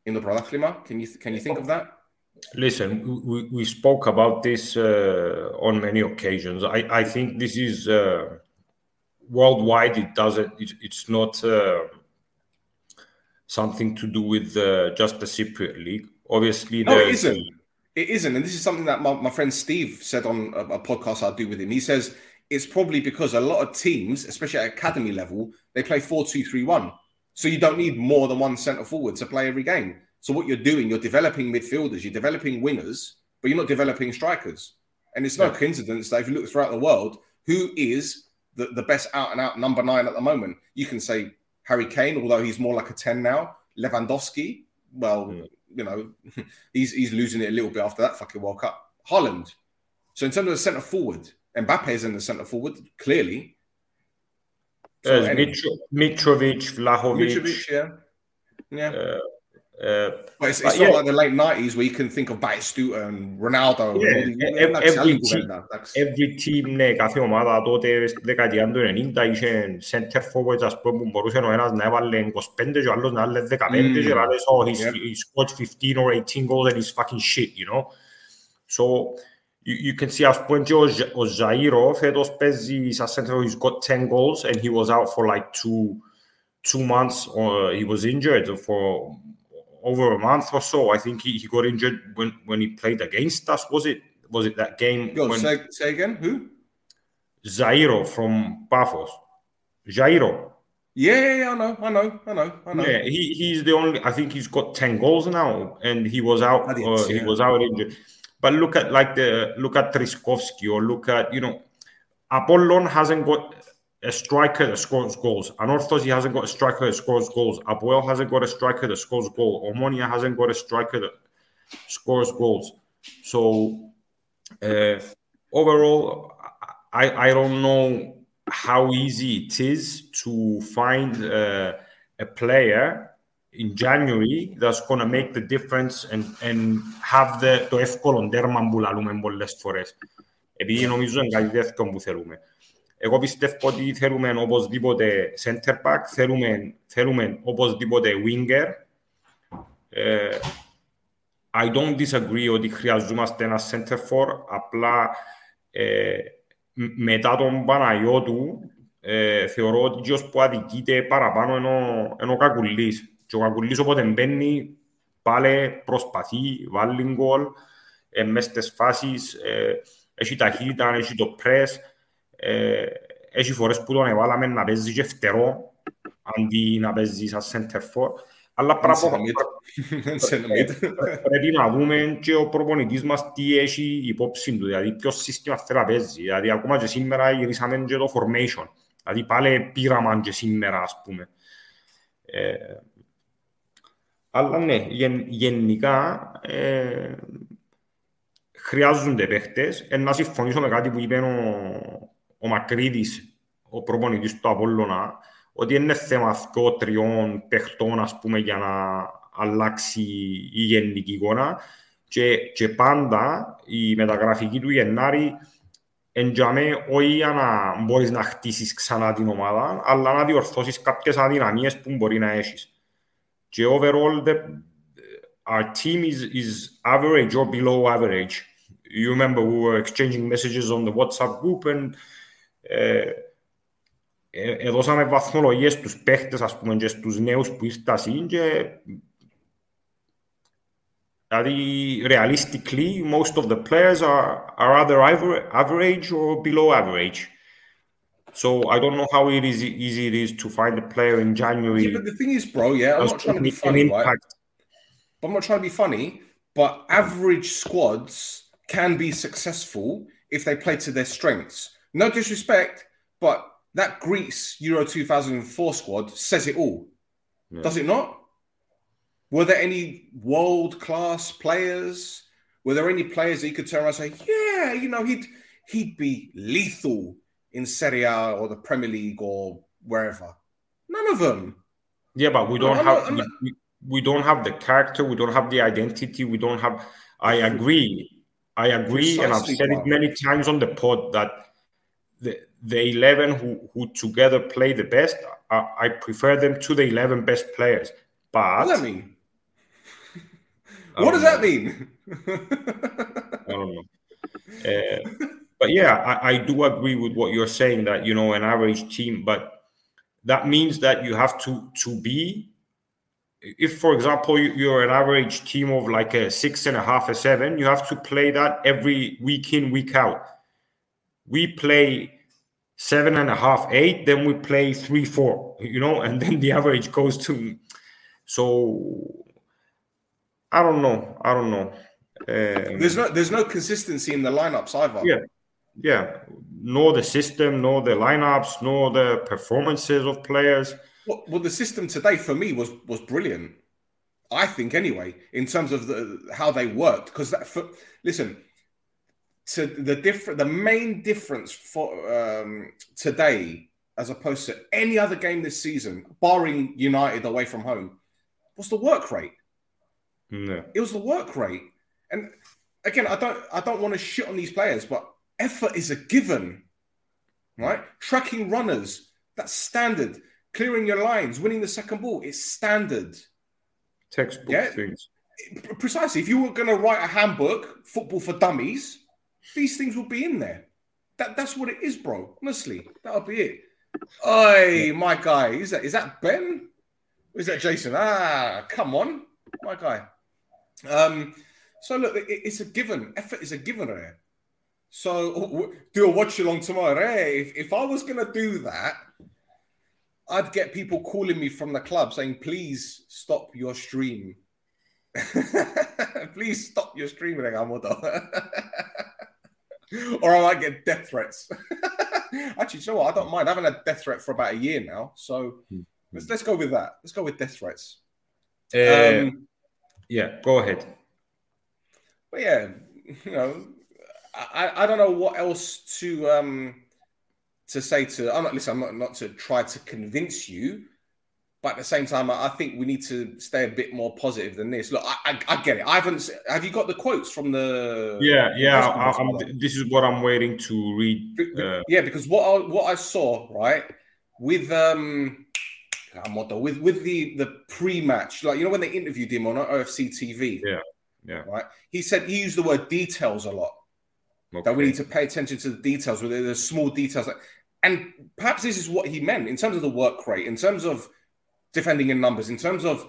in the Pradaklima? Can you think of that? Listen, we spoke about this on many occasions. I think this is worldwide. It doesn't. It's not something to do with just the Cypriot league. Obviously, no, it isn't. It isn't, and this is something that my friend Steve said on a podcast I do with him. He says it's probably because a lot of teams, especially at academy level, they play 4-2-3-1. So you don't need more than one centre forward to play every game. So what you're doing, you're developing midfielders, you're developing wingers, but you're not developing strikers. And it's no coincidence that if you look throughout the world, who is the best out-and-out number 9 at the moment? You can say Harry Kane, although he's more like a 10 now. Lewandowski, well, you know, he's losing it a little bit after that fucking World Cup. Haaland. So in terms of the centre-forward, Mbappe is in the centre-forward, clearly. So anyway. Mitrovic, Vlahovic. Mitrovic, yeah. But it's not like the late 90s where you can think of Batistuta and Ronaldo. Every team, ναι, κάθε ομάδα τότε στη δεκαετία του 90 είχε center forwards, ας πούμε, που μπορούσε ο ένας να έβαλε 25 και ο άλλος να έβαλε 15 και να λες, oh, he scored 15 or 18 goals and he's fucking shit, you know. So, you can see, ας πούμε, ο Ζαΐρο φέτος παίζει σαν center forward, he's got 10 goals and he was out for like two months, he was injured for over a month or so. I think he got injured when he played against us. Was it that game? Yo, say again, who? Zairo from Paphos. Jairo. Yeah, I know. Yeah, he's the only. I think he's got 10 goals now, and he was out. He was out injured. But look at Triskovsky or look at, you know, Apollon hasn't got a striker that scores goals. Anorthosis hasn't got a striker that scores goals. Apoel hasn't got a striker that scores goals. Omonia hasn't got a striker that scores goals. So, overall, I don't know how easy it is to find a player in January that's going to make the difference and have the εύκολο derman bulalumen πολλές φορές. Επειδή νομίζω εγκαλυδεύκον που θέλουμε. Εγώ πιστεύω ότι θέλουμε οπωσδήποτε center back, θέλουμε οπωσδήποτε winger. I don't disagree ότι χρειαζόμαστε ένα center for, απλά μετά τον Παναγιώτου θεωρώ ότι ποιος που αδικείται παραπάνω είναι ο Κακουλής. Και ο Κακουλής όποτε μπαίνει πάλι προσπαθεί, βάλει γκολ μέσα στις φάσεις, έχει ταχύτητα, έχει το πρες, έχει φορές που τον έβαλαμε να παίζει και φτερό αντί να παίζει σαν σεντερφόρ. Αλλά πρέπει να δούμε και ο προπονητής μας τι έχει υπόψη του, δηλαδή ποιο σύστημα θέλει να παίζει. Δηλαδή ακόμα και σήμερα γυρίσαμε και το formation, δηλαδή πάλι πείραμαν και σήμερα ας πούμε. Αλλά ναι, γενικά χρειάζονται παίχτες. Να συμφωνήσω με κάτι που είπε ο Μακρύδης, ο προπονητής του Απόλλωνα, ότι είναι θέμα 2-3 παιχτών, ας πούμε, για να αλλάξει η γενική εικόνα. Και πάντα η μεταγραφική του Γενάρη εντιαμέ όχι για να μπορείς να χτίσεις ξανά την ομάδα, αλλά να διορθώσεις κάποιες αδυναμίες που μπορεί να έχεις. Και overall, our team is average or below average. You remember we were exchanging messages on the WhatsApp group and δώσαμε βαθμολογίες στους παίχτες, ας πούμε, και στους νέους που ήρθαν και... Δηλαδή, realistically, most of the players are either average or below average. So I don't know how it is easy it is to find a player in January. Yeah, but the thing is, bro, I'm not trying to be funny, right? I'm not trying to be funny, but average squads can be successful if they play to their strengths. No disrespect, but that Greece Euro 2004 squad says it all. Yeah. Does it not? Were there any world-class players? Were there any players that you could turn around and say, yeah, you know, he'd be lethal in Serie A or the Premier League or wherever? None of them. Yeah, but we don't have the character, we don't have the identity, we don't have... I agree, precisely, and I've said it many times on the pod that the 11 who together play the best, I prefer them to the 11 best players. But... What does that mean? What does that mean? I don't know. But yeah, I do agree with what you're saying that, you know, an average team, but that means that you have to be, if, for example, you're an average team of like a 6.5, a 7, you have to play that every week in, week out. We play 7.5, 8, then we play 3, 4, you know, and then the average goes to, so I don't know. There's no consistency in the lineups either. Yeah, nor the system, nor the lineups, nor the performances of players. Well, the system today for me was brilliant, I think. Anyway, in terms of how they worked, because listen, to the main difference for today as opposed to any other game this season, barring United away from home, was the work rate. No. It was the work rate, and again, I don't want to shit on these players, but effort is a given, right? Tracking runners, that's standard. Clearing your lines, winning the second ball is standard. Textbook things. Precisely. If you were going to write a handbook, football for dummies, these things would be in there. That's what it is, bro. Honestly, that'll be it. Oi, my guy. Is that Ben? Or is that Jason? Ah, come on, my guy. So look, it's a given. Effort is a given there. So do a watch along tomorrow. Hey, if I was going to do that, I'd get people calling me from the club saying, please stop your stream. Please stop your stream. Or I might get death threats. Actually, you know what? I don't mind. I haven't had death threat for about a year now. So let's go with that. Let's go with death threats. Yeah, go ahead. But yeah, you know, I don't know what else to say to... I'm not to try to convince you, but at the same time, I think we need to stay a bit more positive than this. Look, I get it. Have you got the quotes from the... Yeah. This is what I'm waiting to read. Yeah, because what I saw, right, with the pre-match, like, you know, when they interviewed him on OFC TV? Yeah. Right? He said he used the word details a lot. that we need to pay attention to the details, whether there's small details. And perhaps this is what he meant in terms of the work rate, in terms of defending in numbers, in terms of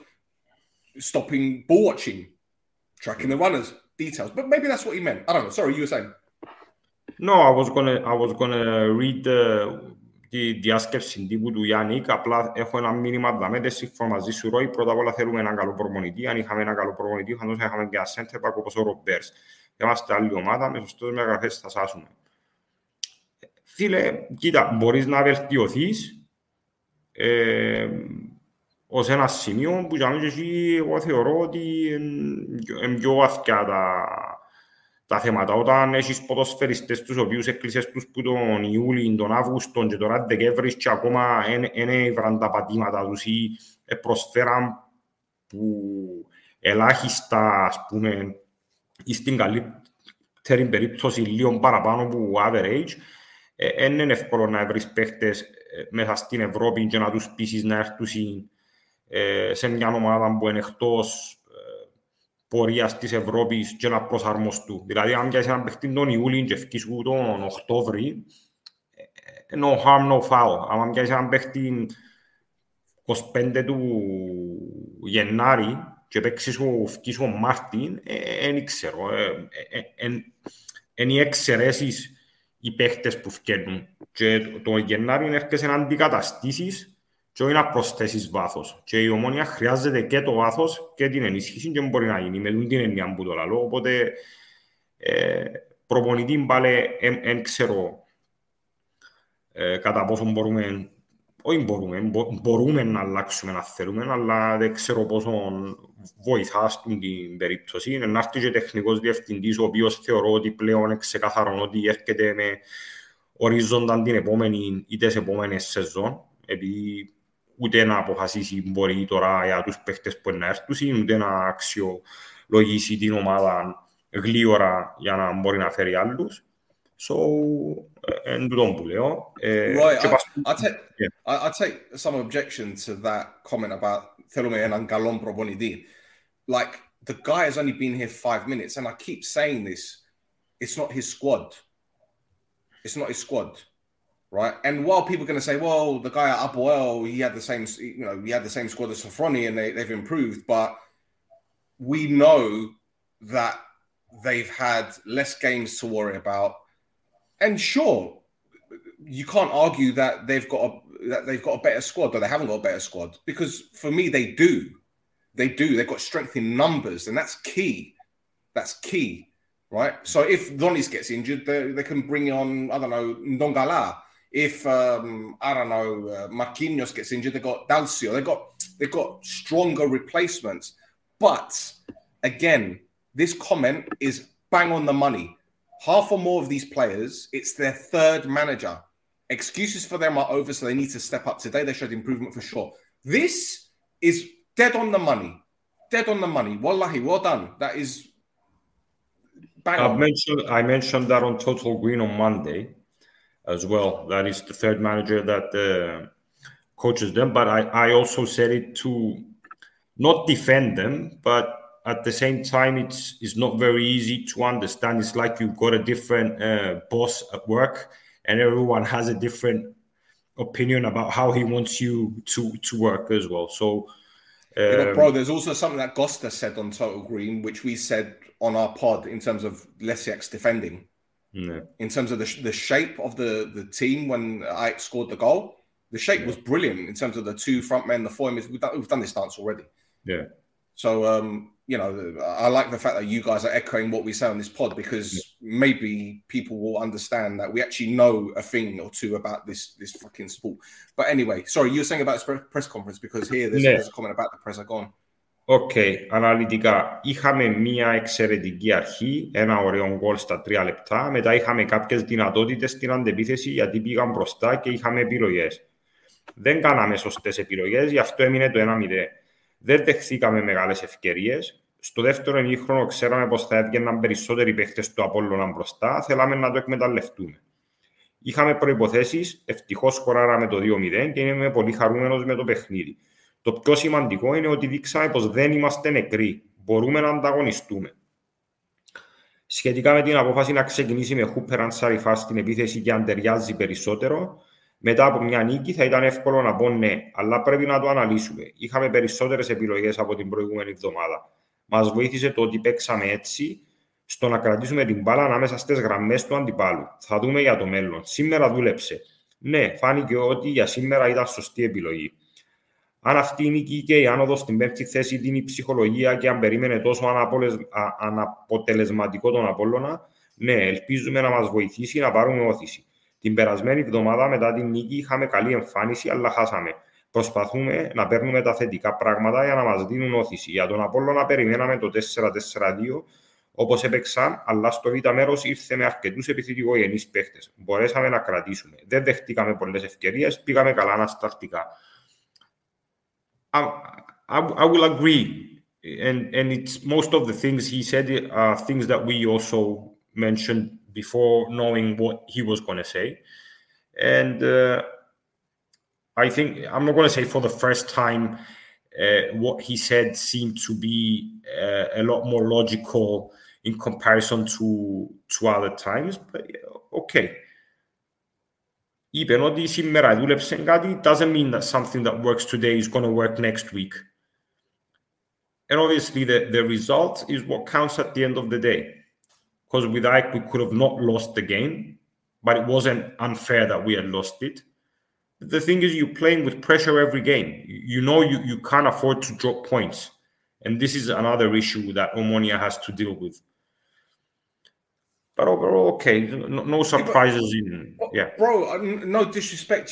stopping ball watching, tracking the runners, details. But maybe that's what he meant. I don't know. Sorry, you were saying. No, I was gonna read τη διάσκεψη τύπου του Γιάννη. Απλά έχω ένα μήνυμα δαμέ, δεν συμφωνώ μαζί σου, Ρόι. Πρώτα απ' όλα θέλουμε έναν καλό προπονητή. Αν είχαμε έναν καλό προπονητή, θα είχαμε και ένα center back όπως ο Roberts. Είμαστε άλλη ομάδα, με σωστές μεταγραφές θα σάσουμε. Φίλε, κοίτα, μπορείς να βελτιωθείς ως ένα σημείο που για μένα εγώ θεωρώ ότι είναι πιο βαθιά τα θέματα. Όταν έχεις ποδοσφαιριστές τους οποίους έκλεισες τους που τον Ιούλη, τον Αύγουστο και τον Δεκέμβρη και ακόμα έβραν τα πατήματα τους ή προσφέραν που ελάχιστα, ας πούμε, ή στην καλύτερη περίπτωση λίγο παραπάνω που average, δεν είναι εύκολο να βρεις παίχτες μέσα στην Ευρώπη και να τους πείσεις να έρθουν σε μια ομάδα που είναι εκτός πορείας της Ευρώπης και να προσαρμοστούν. Δηλαδή, αν πιάσεις έναν παίχτη τον Ιούλη και ευκείς τον Οκτώβρη, no harm, no foul. Αν πιάσεις έναν παίχτη 25 του Γενάρη και ευκείς ο Μάρτιν, δεν ξέρω. Είναι οι εξαιρέσεις οι παίχτες που φκένουν. Και το Γενάρη έρχεσαι να αντικαταστήσεις και όχι να προσθέσεις βάθος. Και η Ομόνοια χρειάζεται και το βάθος και την ενίσχυση και μπορεί να γίνει. Με την έννοια που το λαλώ. Οπότε προπονητή πάλι δεν ξέρω κατά πόσο μπορούμε, όχι μπορούμε να αλλάξουμε να θέλουμε, αλλά δεν ξέρω πόσο βοηθά στην περίπτωση. Είναι να έρθει και τεχνικός διευθυντής, ο οποίος θεωρώ ότι πλέον ξεκαθαρώνει ότι έρχεται με ορίζοντα την επόμενη ή τις επόμενες σεζόν, επειδή ούτε να αποφασίσει μπορεί τώρα για τους παίχτες που είναι να έρθουν, ούτε να αξιολογήσει την ομάδα γλίωρα για να μπορεί να φέρει άλλους. So, and don't blame. Right, I take some objection to that comment about Thelome and Angalon Probonidi. Like, the guy has only been here 5 minutes, and I keep saying this. It's not his squad. It's not his squad, right? And while people are going to say, well, the guy at Apoel, he had the same squad as Sofroni, and they've improved, but we know that they've had less games to worry about. And sure, you can't argue that they've got a better squad or they haven't got a better squad, because for me they do. They've got strength in numbers, and that's key. Right? So if Donis gets injured, they can bring on, I don't know, Ndongala. If Marquinhos gets injured, they got Dalcio. They've got stronger replacements. But again, this comment is bang on the money. Half or more of these players, it's their third manager. Excuses for them are over, so they need to step up. Today they showed improvement for sure. This is dead on the money. Dead on the money. Wallahi, well done. That is bang on. I mentioned that on Total Green on Monday as well. That is the third manager that coaches them. But I also said it to not defend them, but at the same time, it's not very easy to understand. It's like you've got a different boss at work, and everyone has a different opinion about how he wants you to work as well. So, bro, there's also something that Gosta said on Total Green, which we said on our pod in terms of Lesiak's defending, in terms of the shape of the team when Ajax scored the goal. The shape was brilliant in terms of the two front men, the four. We've done this dance already. Yeah. So, I like the fact that you guys are echoing what we say on this pod, because maybe people will understand that we actually know a thing or two about this fucking sport. But anyway, sorry, you were saying about this press conference, because here there's a comment about the press. I've gone. Okay, αναλυτικά. Είχαμε μια εξαιρετική αρχή, ένα ωραίο γκολ στα 3 λεπτά. Μετά είχαμε κάποιες δυνατότητες στην αντεπίθεση, γιατί πήγαν μπροστά και είχαμε επιλογές. Δεν κάναμε σωστές επιλογές, γι' αυτό έμεινε το 1-0. Δεν δεχθήκαμε μεγάλες ευκαιρίες. Στο δεύτερο ημίχρονο ξέραμε πως θα έβγαιναν περισσότεροι παίχτες του Απόλλωνα μπροστά. Θέλαμε να το εκμεταλλευτούμε. Είχαμε προϋποθέσεις. Ευτυχώς σκοράραμε το 2-0 και είμαι πολύ χαρούμενος με το παιχνίδι. Το πιο σημαντικό είναι ότι δείξαμε πως δεν είμαστε νεκροί. Μπορούμε να ανταγωνιστούμε. σχετικά με την απόφαση να ξεκινήσει με Χούπερ αν σαριφά στην επίθεση και αν ταιριάζει περισσότερο. Μετά από μια νίκη θα ήταν εύκολο να πω ναι, αλλά πρέπει να το αναλύσουμε. Είχαμε περισσότερες επιλογές από την προηγούμενη εβδομάδα. Μας βοήθησε το ότι παίξαμε έτσι στο να κρατήσουμε την μπάλα ανάμεσα στις γραμμές του αντιπάλου. Θα δούμε για το μέλλον. Σήμερα δούλεψε. Ναι, φάνηκε ότι για σήμερα ήταν σωστή επιλογή. Αν αυτή η νίκη και η άνοδος στην πέμπτη θέση δίνει ψυχολογία και αν περίμενε τόσο αναποτελεσματικό τον Απόλλωνα, ναι, ελπίζουμε να μας βοηθήσει να πάρουμε όθηση. Την περασμένη εβδομάδα μετά την νίκη είχαμε καλή εμφάνιση, αλλά χάσαμε. Προσπαθούμε να παίρνουμε τα θετικά πράγματα για να μας δίνουν όθηση. Για τον Απόλλωνα περιμέναμε το 4-4-2 όπως έπαιξαν, αλλά στο β' μέρος ήρθε με αρκετούς επιθετικογενείς παίχτες. Μπορέσαμε να κρατήσουμε. Δεν δεχτήκαμε πολλές ευκαιρίες, πήγαμε καλά ανασταλτικά. I will agree, and it's most of the things he said are things that we also mentioned before, knowing what he was going to say, and I think I'm not going to say for the first time what he said seemed to be a lot more logical in comparison to other times. But okay. Είπε ότι σήμερα δούλεψε κάτι, doesn't mean that something that works today is going to work next week. And obviously the result is what counts at the end of the day. Because with Ike, we could have not lost the game, but it wasn't unfair that we had lost it. But the thing is, you're playing with pressure every game. You know you can't afford to drop points. And this is another issue that Omonia has to deal with. But overall, okay, no surprises Bro, no disrespect,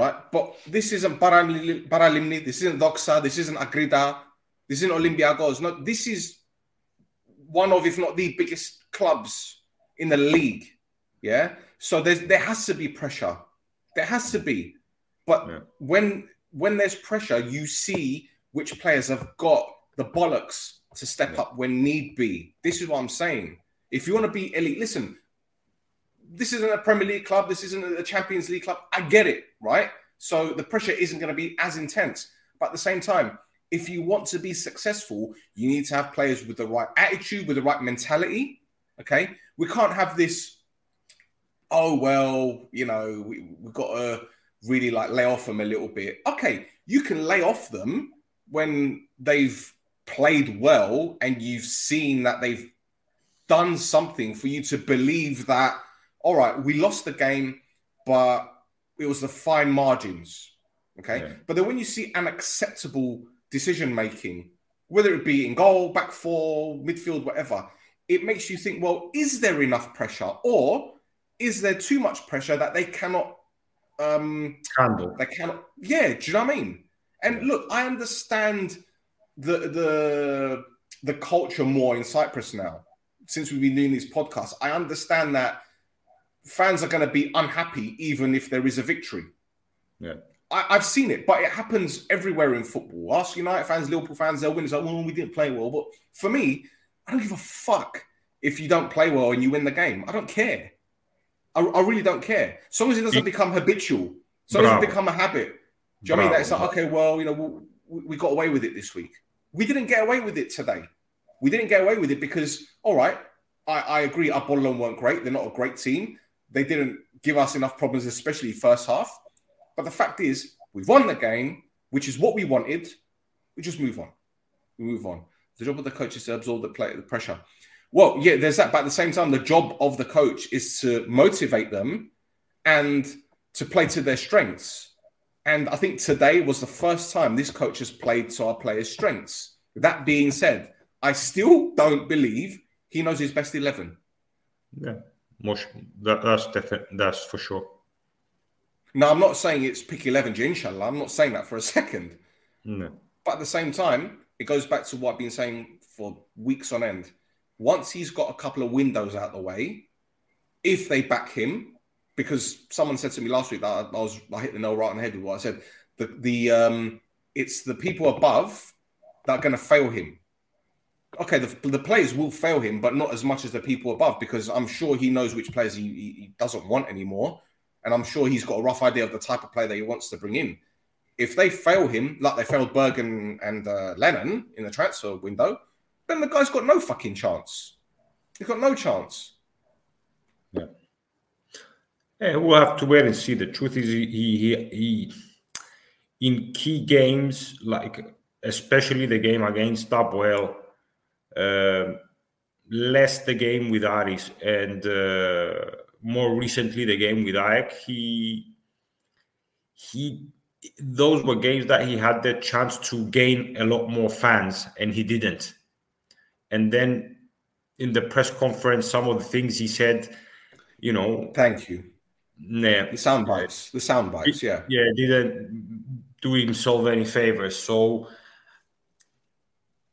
right? But this isn't Paralimni, this isn't Doxa, this isn't Akrita, this isn't Olympiacos. No, this is one of, if not the biggest clubs in the league, yeah? So there has to be pressure. There has to be. But when there's pressure, you see which players have got the bollocks to step up when need be. This is what I'm saying. If you want to be elite, listen, this isn't a Premier League club. This isn't a Champions League club. I get it, right? So the pressure isn't going to be as intense. But at the same time, if you want to be successful, you need to have players with the right attitude, with the right mentality, okay? We can't have this, oh, well, you know, we've got to really, like, lay off them a little bit. Okay, you can lay off them when they've played well and you've seen that they've done something for you to believe that, all right, we lost the game, but it was the fine margins, okay? Yeah. But then when you see unacceptable decision-making, whether it be in goal, back four, midfield, whatever, it makes you think, well, is there enough pressure? Or is there too much pressure that they cannot... handle. They cannot... Yeah, do you know what I mean? And look, I understand the culture more in Cyprus now. Since we've been doing these podcasts, I understand that fans are going to be unhappy even if there is a victory. Yeah, I've seen it, but it happens everywhere in football. Ask United fans, Liverpool fans, they'll win. It's like, well, we didn't play well. But for me, I don't give a fuck if you don't play well and you win the game. I don't care. I really don't care. As long as it doesn't become habitual. As long as it become a habit. Do you know what I mean? That it's like, okay, well, you know, we got away with it this week. We didn't get away with it today. We didn't get away with it because, all right, I agree, Apollon weren't great. They're not a great team. They didn't give us enough problems, especially first half. But the fact is, we won the game, which is what we wanted. We just move on. We move on. The job of the coach is to absorb the pressure. Well, yeah, there's that. But at the same time, the job of the coach is to motivate them and to play to their strengths. And I think today was the first time this coach has played to our players' strengths. That being said, I still don't believe he knows his best 11. Yeah, that's definite. That's for sure. Now, I'm not saying it's pick 11, inshallah. I'm not saying that for a second. No. But at the same time, it goes back to what I've been saying for weeks on end. Once he's got a couple of windows out the way, if they back him, because someone said to me last week that I hit the nail right on the head with what I said. It's the people above that are going to fail him. Okay, the players will fail him, but not as much as the people above, because I'm sure he knows which players he doesn't want anymore. And I'm sure he's got a rough idea of the type of player that he wants to bring in. If they fail him, like they failed Bergen and Lennon in the transfer window, then the guy's got no fucking chance. You've got no chance. Yeah. Yeah, we'll have to wait and see. The truth is, he in key games, like especially the game against Topwell, less the game with Aris, and more recently the game with Ajax, he those were games that he had the chance to gain a lot more fans, and he didn't. And then in the press conference, some of the things he said, you know, thank you. Yeah, the sound bites, yeah, didn't do himself any favors. So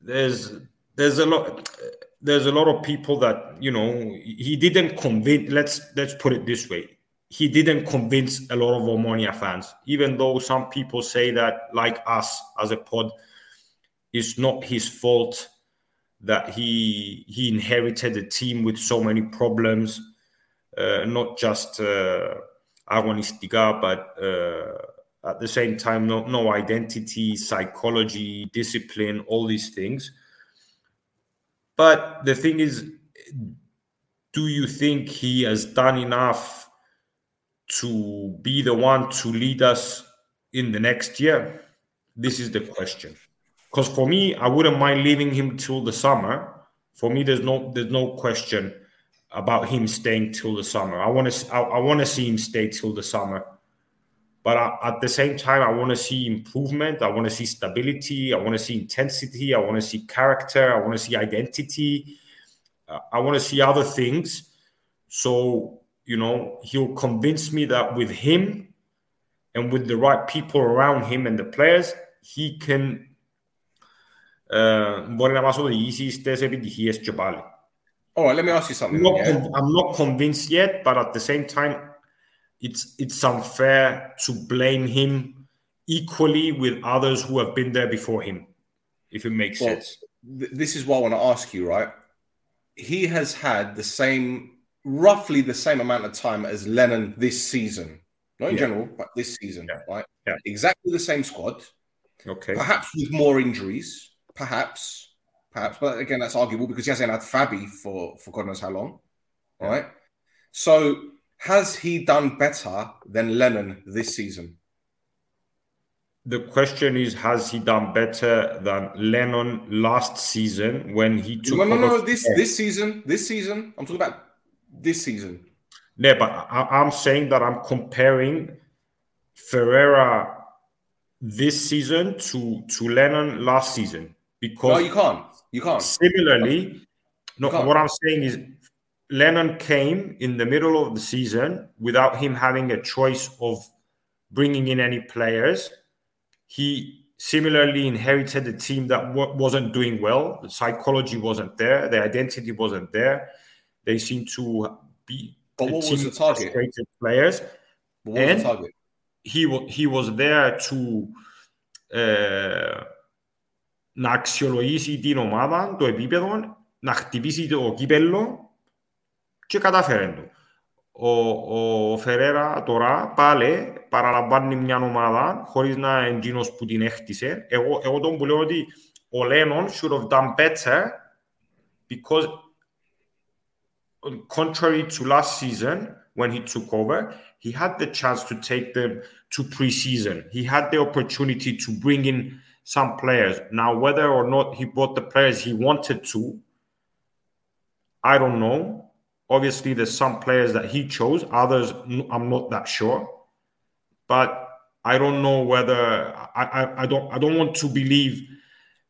there's a lot of people that, you know, he didn't convince. Let's put it this way. He didn't convince a lot of Omonia fans, even though some people say that, like us as a pod, it's not his fault that he inherited a team with so many problems, not just Agonistica, but at the same time, no identity, psychology, discipline, all these things. But the thing is, do you think he has done enough to be the one to lead us in the next year? This is the question. Because for me, I wouldn't mind leaving him till the summer. For me, there's no question about him staying till the summer. I want to see him stay till the summer. But at the same time, I want to see improvement. I want to see stability. I want to see intensity. I want to see character. I want to see identity. I want to see other things. So, you know, he'll convince me that with him and with the right people around him and the players, he can μπορεί να μάθω διηγήσεις τις επιτυχίες και πάλι. All right, let me ask you something. I'm not convinced yet, but at the same time, it's unfair to blame him equally with others who have been there before him, if it makes sense. This is what I want to ask you, right? He has had the same... roughly the same amount of time as Lennon this season. Not in general, but this season, right? Yeah. Exactly the same squad. Okay. Perhaps with more injuries. Perhaps. But again, that's arguable because he hasn't had Fabi for God knows how long, right? So has he done better than Lennon this season? The question is, has he done better than Lennon last season when he took... No, this season. I'm talking about... this season. Yeah, but I'm saying that I'm comparing Ferreira this season to Lennon last season. Because no, you can't. Similarly, no. What I'm saying is Lennon came in the middle of the season without him having a choice of bringing in any players. He similarly inherited a team that wasn't doing well. The psychology wasn't there. The identity wasn't there. They seem to be frustrated players. But what was the target? He was there to να αξιολογήσει την ομάδα, το επίπεδο, να χτυπήσει το κύπελλο και κατάφερε το. Ο Φερέρα τώρα πάλι παραλαμβάνει μια ομάδα χωρίς να είναι εκείνος που την έχτισε. Εγώ τον που λέω ότι ο Lennon should have done better because contrary to last season, when he took over, he had the chance to take them to pre-season. He had the opportunity to bring in some players. Now, whether or not he brought the players he wanted to, I don't know. Obviously, there's some players that he chose. Others, I'm not that sure. But I don't know whether... I don't want to believe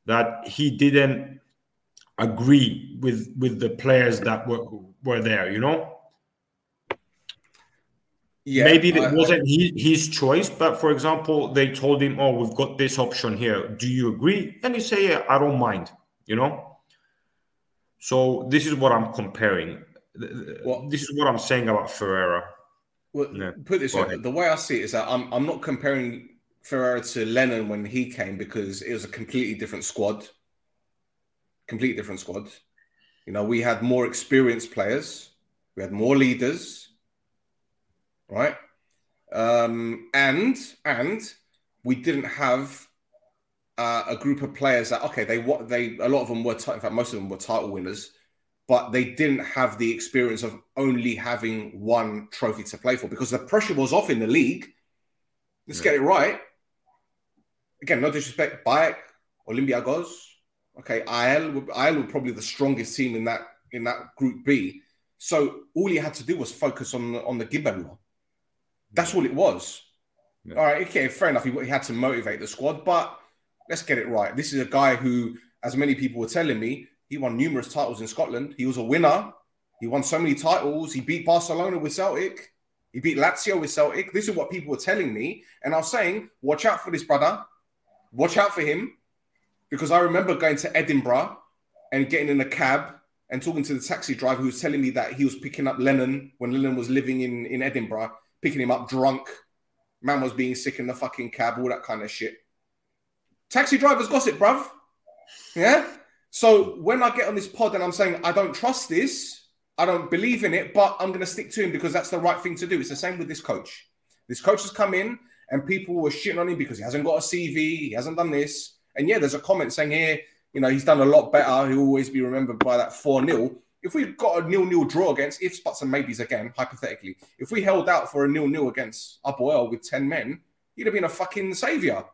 that he didn't agree with the players that were there, you know? Yeah, maybe it wasn't his choice, but for example, they told him, oh, we've got this option here. Do you agree? And you say, yeah, I don't mind, you know? So this is what I'm comparing. Well, this is what I'm saying about Ferreira. Well, yeah. Put this way, the way I see it is that I'm not comparing Ferreira to Lennon when he came because it was a completely different squad. You know, we had more experienced players. We had more leaders, right? And we didn't have a group of players that, okay, a lot of them were, in fact, most of them were title winners, but they didn't have the experience of only having one trophy to play for because the pressure was off in the league. Let's get it right. Again, no disrespect, Bayek, Olympiacos, okay, AEL were probably the strongest team in that Group B. So all you had to do was focus on the Gibran role. That's all it was. Yeah. All right, okay, fair enough. He had to motivate the squad, but let's get it right. This is a guy who, as many people were telling me, he won numerous titles in Scotland. He was a winner. He won so many titles. He beat Barcelona with Celtic. He beat Lazio with Celtic. This is what people were telling me. And I was saying, watch out for this brother. Watch out for him. Because I remember going to Edinburgh and getting in a cab and talking to the taxi driver who was telling me that he was picking up Lennon when Lennon was living in Edinburgh, picking him up drunk. Man was being sick in the fucking cab, all that kind of shit. Taxi drivers gossip, bruv. Yeah? So when I get on this pod and I'm saying, I don't trust this, I don't believe in it, but I'm going to stick to him because that's the right thing to do. It's the same with this coach. This coach has come in and people were shitting on him because he hasn't got a CV, he hasn't done this. And yeah, there's a comment saying here, you know, he's done a lot better. He'll always be remembered by that 4-0. If we've got a 0-0 draw against ifs, buts and maybes again, hypothetically, if we held out for a 0-0 against Apoel with 10 men, he'd have been a fucking saviour.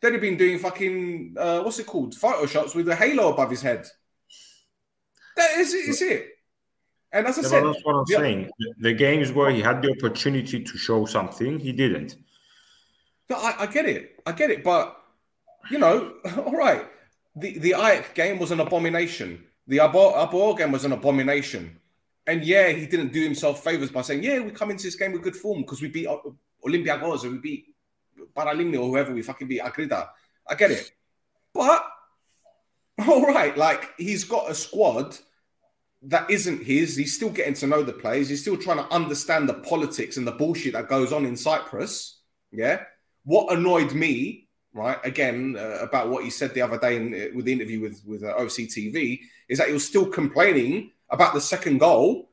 They'd have been doing fucking, photoshots with a halo above his head. That is it. And as I said... That's what I'm saying. The games where he had the opportunity to show something, he didn't. No, I get it. But, you know, all right. The Ajax game was an abomination. The Apoel game was an abomination. And yeah, he didn't do himself favours by saying, yeah, we come into this game with good form because we beat Olympiacos or we beat Paralimni or whoever we fucking beat, Agrida. I get it. But, all right, like, he's got a squad that isn't his. He's still getting to know the players. He's still trying to understand the politics and the bullshit that goes on in Cyprus. Yeah? What annoyed me, right, again, about what he said the other day with the interview with OCTV, is that he was still complaining about the second goal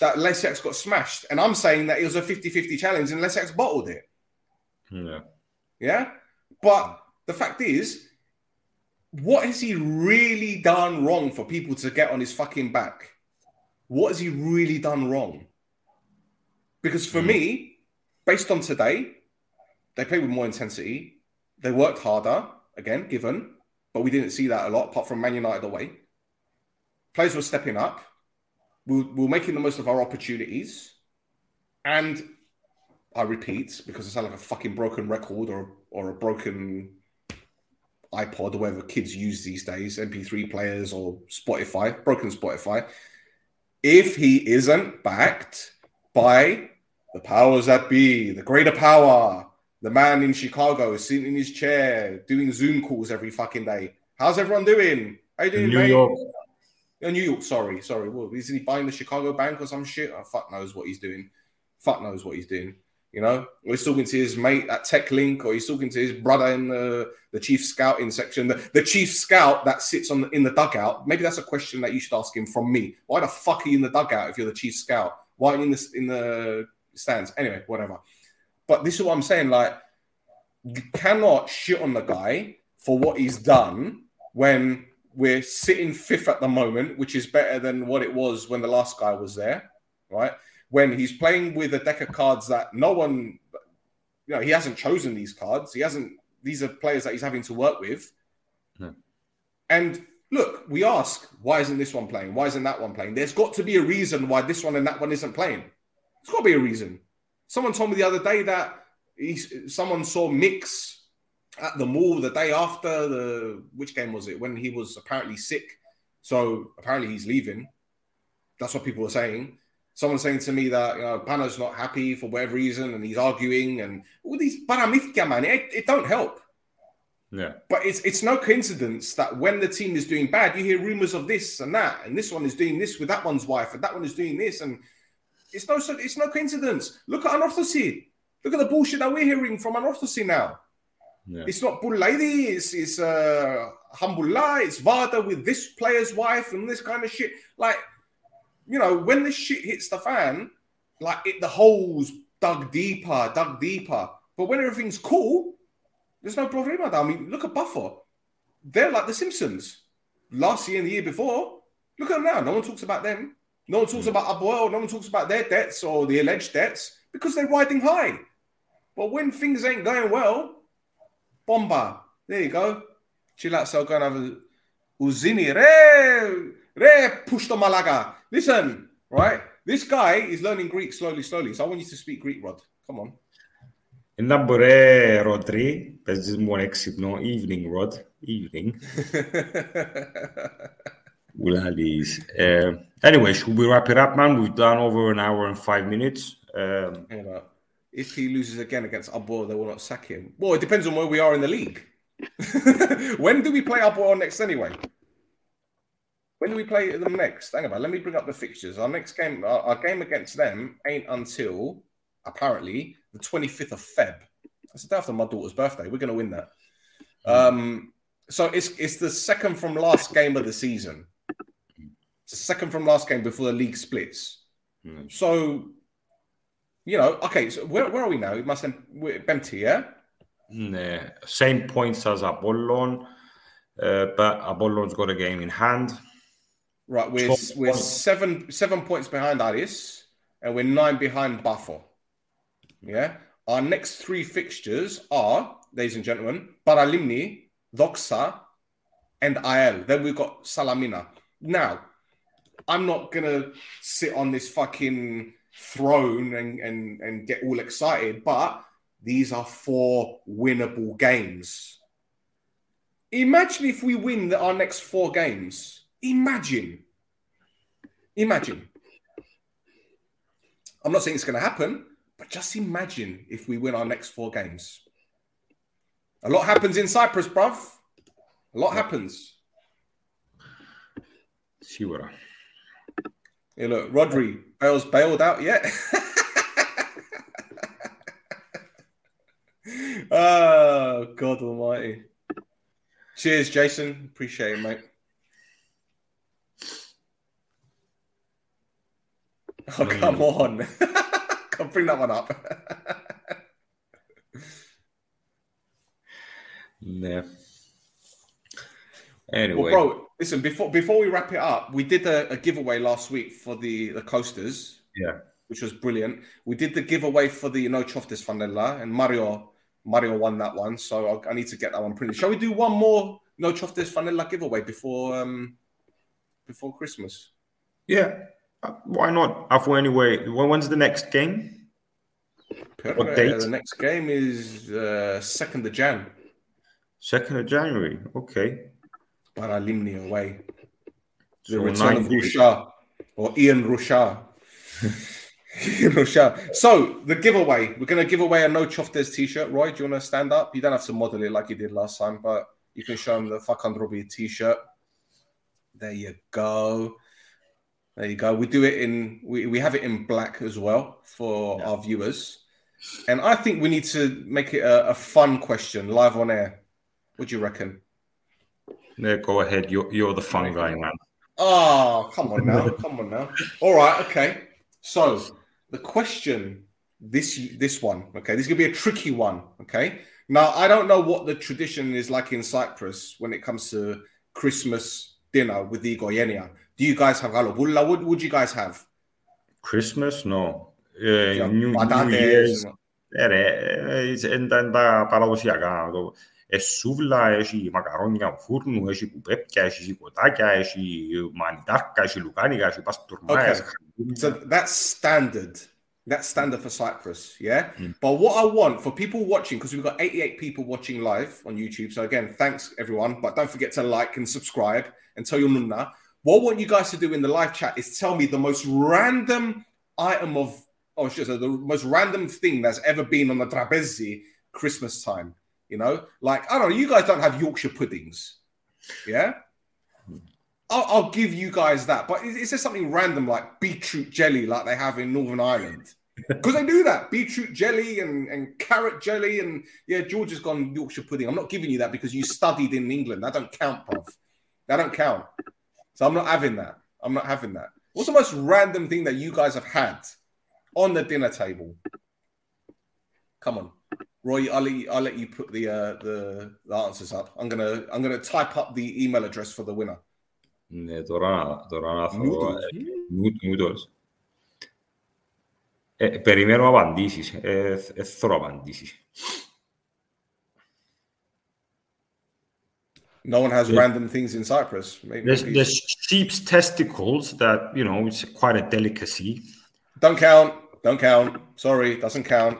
that Lessex got smashed. And I'm saying that it was a 50-50 challenge and Lessex bottled it. Yeah. Yeah? But the fact is, what has he really done wrong for people to get on his fucking back? What has he really done wrong? Because for me, based on today, they played with more intensity. They worked harder, again, given. But we didn't see that a lot, apart from Man United away. Players were stepping up. We were making the most of our opportunities. And... I repeat, because I sound like a fucking broken record or a broken iPod or whatever kids use these days, MP3 players or Spotify, broken Spotify. If he isn't backed by the powers that be, the greater power, the man in Chicago sitting in his chair doing Zoom calls every fucking day. How's everyone doing? How you doing, mate? New York, sorry. Well, isn't he buying the Chicago bank or some shit? Oh, fuck knows what he's doing. You know, or he's talking to his mate at TechLink, or he's talking to his brother in the chief scouting section. The chief scout that sits in the dugout. Maybe that's a question that you should ask him from me. Why the fuck are you in the dugout if you're the chief scout? Why are you in the stands? Anyway, whatever. But this is what I'm saying. Like, you cannot shit on the guy for what he's done when we're sitting fifth at the moment, which is better than what it was when the last guy was there, right? When he's playing with a deck of cards that no one, you know, he hasn't chosen these cards. These are players that he's having to work with. No. And look, we ask, why isn't this one playing? Why isn't that one playing? There's got to be a reason why this one and that one isn't playing. There's got to be a reason. Someone told me the other day that someone saw Mix at the mall the day after which game was it? When he was apparently sick. So apparently he's leaving. That's what people were saying. Someone's saying to me that, you know, Pano's not happy for whatever reason and he's arguing and all these paramithia, man, it don't help. Yeah. But it's no coincidence that when the team is doing bad, you hear rumours of this and that, and this one is doing this with that one's wife, and that one is doing this, and it's no coincidence. Look at Anorthosis. Look at the bullshit that we're hearing from Anorthosis now. Yeah. It's not Boulaydi, it's Hamdullah, it's Varda with this player's wife and this kind of shit. Like, you know, when this shit hits the fan, like, the hole's dug deeper. But when everything's cool, there's no problema. I mean, look at Buffer. They're like the Simpsons. Last year and the year before, Look at them now. No one talks about them. No one talks about Abuel. No one talks about their debts or the alleged debts because they're riding high. But when things ain't going well, bomba. There you go. Chill out, so go and have a Uzini. Re pushto Malaga. Listen, right? This guy is learning Greek slowly. So I want you to speak Greek, Rod. Come on. Nabore Rodri. That's just more exit. No, evening, Rod. Evening. Anyway, should we wrap it up, man? We've done over an hour and 5 minutes. If he loses again against Abor, they will not sack him. Well, it depends on where we are in the league. When do we play Abor next anyway? When do we play them next? Hang on, let me bring up the fixtures. Our next game, our game against them ain't until, apparently, the 25th of Feb. That's the day after my daughter's birthday. We're going to win that. So it's the second from last game of the season. It's the second from last game before the league splits. Mm. So, you know, okay, so where are we now? It must have been Bemti, yeah? Yeah? Same points as Apollon, but Apollon's got a game in hand. Right, we're seven points behind Aris, and we're 9 behind Bafo. Yeah? Our next 3 fixtures are, ladies and gentlemen, Paralimni, Doxa, and Ael. Then we've got Salamina. Now, I'm not going to sit on this fucking throne and get all excited, but these are 4 winnable games. Imagine if we win our next 4 games. Imagine. I'm not saying it's going to happen, but just imagine if we win our next 4 games. A lot happens in Cyprus, bruv. A lot happens. Sure. Hey, look, Rodri, Bale's bailed out yet? Oh, God almighty. Cheers, Jason. Appreciate it, mate. Oh, come on. Can't bring that one up. Yeah. Anyway, well, bro, listen. Before we wrap it up, we did a giveaway last week for the coasters. Yeah, which was brilliant. We did the giveaway for the No Choftes Fanella, and Mario won that one. So I need to get that one printed. Shall we do one more No Choftes Fanella giveaway before Christmas? Yeah, why not? After anyway, when's the next game? What date? The next game is 2nd of Jan. 2nd of January, okay. Paralimni away. The return of Rusha or Ian Rusha. Ian Rusha. So, the giveaway. We're going to give away a No Choftes t-shirt. Roy, do you want to stand up? You don't have to model it like you did last time, but you can show him the Fakandrobi t-shirt. There you go. We do it in... We have it in black as well for our viewers. And I think we need to make it a fun question live on air. What do you reckon? No, go ahead. You're the fun guy, man. Oh, come on now. All right, okay. So the question, this one, okay, this is going to be a tricky one, okay? Now, I don't know what the tradition is like in Cyprus when it comes to Christmas dinner with the Goyenia. Do you guys have halobulla? What would you guys have? Christmas? No. New Year's. And then the Σούβλα, έχει μακαρόνια, φούρνου, έχει κουπέπια, έχει κοτάκια, έχει μανιτάρκα, έχει λουκάνικα, έχει παστούρμα. So that's standard for Cyprus, yeah? Mm. But what I want for people watching, because we've got 88 people watching live on YouTube, so again, thanks everyone, but don't forget to like and subscribe and tell your nunna. What I want you guys to do in the live chat is tell me the most random item the most random thing that's ever been on the trapezi Christmas time. You know, like, I don't know, you guys don't have Yorkshire puddings, yeah? I'll give you guys that, but is there something random like beetroot jelly like they have in Northern Ireland? Because they do that, beetroot jelly and carrot jelly, and yeah, George has gone Yorkshire pudding. I'm not giving you that because you studied in England. That don't count, bruv. That don't count. So I'm not having that. What's the most random thing that you guys have had on the dinner table? Come on. Roy, I'll let you put the answers up. I'm gonna type up the email address for the winner. Tornano a favore. Noodles. Per i meno avanti è solo avanti. No one has random things in Cyprus. Maybe there's sheep's testicles that, you know, it's quite a delicacy. Don't count. Sorry, doesn't count.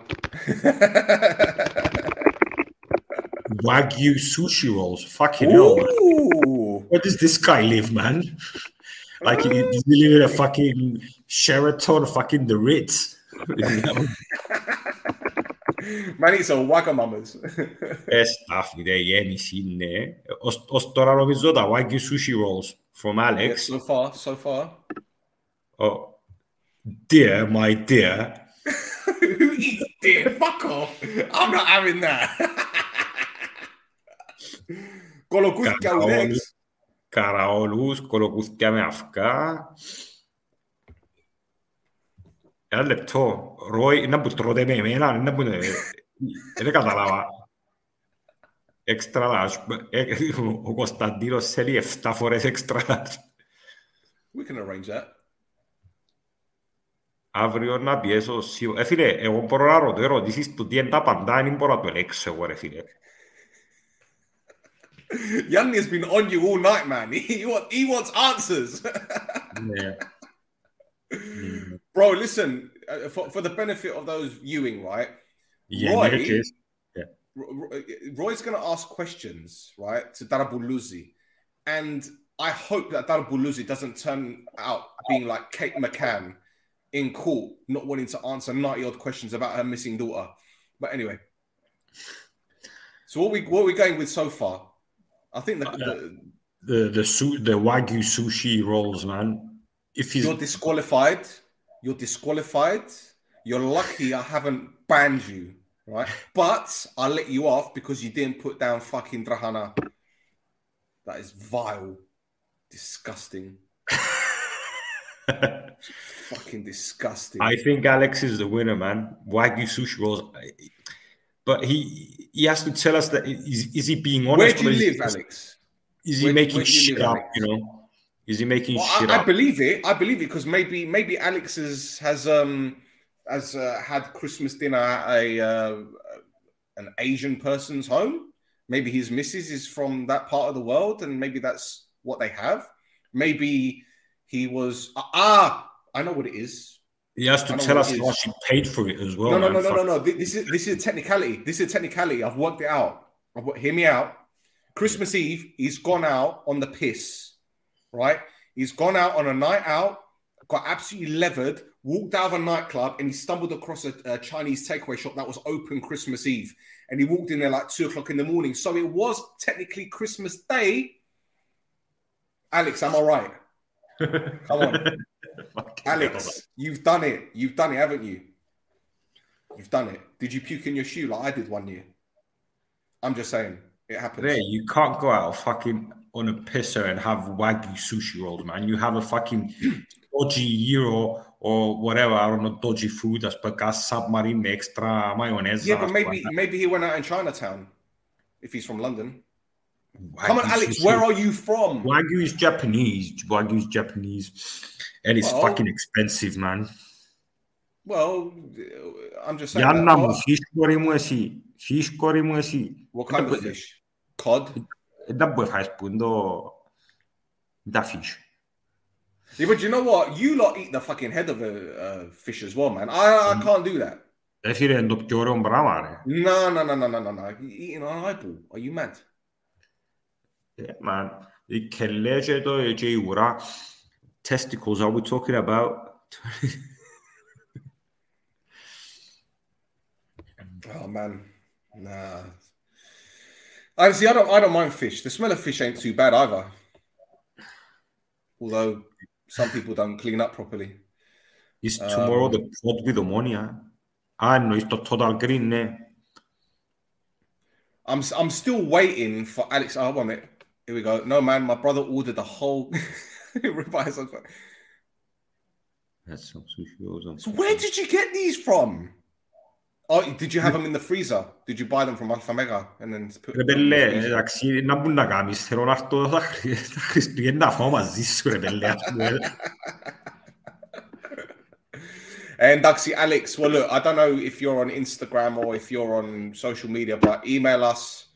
Wagyu sushi rolls. Fucking hell. Where does this guy live, man? Like, he's living in a fucking Sheraton, fucking the Ritz. Man, it's a Wakamama's. Stuff there, yeah, me seen there. Ostoralomizoda Wagyu sushi rolls from Alex. Yeah, so far. Oh, dear, my dear. Who eats dear? Fuck off. I'm not having that. Κολοκούθηκα ουδέξ. Καραόλους, κολοκούθηκα με αυκά. Ένα λεπτό. Ρόι, να που τρώτε με εμένα, να που... Δεν καταλάβα. Έξτρα λάζ. Ο Κωνσταντίνος θέλει 7 φορές έξτρα λάζ. We can arrange that. Αύριο να πιέσω σίγουρα. Φίλε, εγώ μπορώ να ρωτώ ερωτήσεις του τι είναι τα παντά, δεν μπορώ να το ελέξω εγώ, ρε φίλε. Yanni has been on you all night, man. He wants answers. Yeah. Mm. Bro, listen, for the benefit of those viewing, right? Yeah, Roy's going to ask questions, right, to Darabuluzi. And I hope that Darabuluzi doesn't turn out being like Kate McCann in court, not wanting to answer 90-odd questions about her missing daughter. But anyway. So what are we going with so far? I think the Wagyu sushi rolls, man. If you're disqualified, You're lucky I haven't banned you, right? But I'll let you off because you didn't put down fucking Drahana. That is vile, disgusting. Fucking disgusting. I think Alex is the winner, man. Wagyu sushi rolls. But he has to tell us that is he being honest? Where do you live, Alex? Is he making shit up? You know, is he making shit up? I believe it because maybe Alex has had Christmas dinner at an Asian person's home. Maybe his missus is from that part of the world, and maybe that's what they have. Maybe he was. I know what it is. He has to tell us how she paid for it as well. No. This is a technicality. I've worked it out. Hear me out. Christmas Eve, he's gone out on the piss, right? He's gone out on a night out, got absolutely levered, walked out of a nightclub, and he stumbled across a Chinese takeaway shop that was open Christmas Eve. And he walked in there like 2:00 in the morning. So it was technically Christmas Day. Alex, am I right? Come on. Alex, you've done it, haven't you? You've done it. Did you puke in your shoe like I did one year? I'm just saying, it happens. Yeah, you can't go out fucking on a pisser and have Wagyu sushi rolls, man. You have a fucking dodgy gyro or whatever. I don't know, dodgy food that's gas submarine extra mayonnaise. Yeah, but maybe he went out in Chinatown if he's from London. Wagyu. Come on, Alex, sushi. Where are you from? Wagyu is Japanese. And it's fucking expensive, man. Well, I'm just saying. Fish curry. What kind of fish? Cod? That fish. Yeah, but you know what? You lot eat the fucking head of a fish as well, man. I can't do that. No. You're eating an eyeball. Are you mad? Yeah, man. Testicles, are we talking about? Oh man, nah. I don't mind fish. The smell of fish ain't too bad either. Although some people don't clean up properly. Is tomorrow the pot with ammonia? I know it's the total green. Eh? I'm still waiting for Alex. Oh, one minute. Here we go. No man, my brother ordered the whole. That's some sushi rolls. So where did you get these from? Oh, did you have them in the freezer? Did you buy them from Alpha Mega and then put them in the freezer? No, I'm not going to do that. And actually, Alex, well, look, I don't know if you're on Instagram or if you're on social media, but email us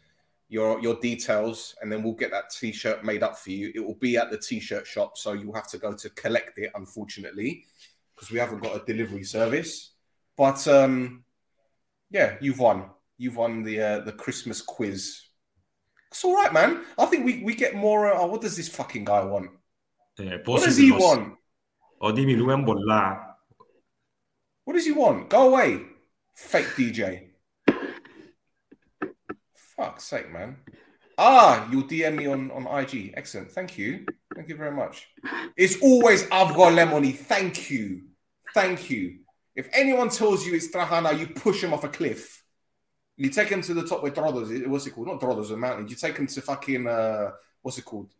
your details and then we'll get that T-shirt made up for you. It will be at the T-shirt shop, so you'll have to go to collect it, unfortunately, because we haven't got a delivery service. But yeah, you've won. You've won the Christmas quiz. It's all right, man. I think we get more... oh, what does this fucking guy want? What does he want? Oh, dimmi lui un bolla. What does he want? Go away, fake DJ. Fuck's sake, man. Ah, you'll DM me on IG. Excellent. Thank you. Thank you very much. It's always I've got Lemony. Thank you. Thank you. If anyone tells you it's Trajana, you push him off a cliff. You take him to the top with Drodos. What's it called? Not Drodos, a mountain. You take him to fucking, what's it called?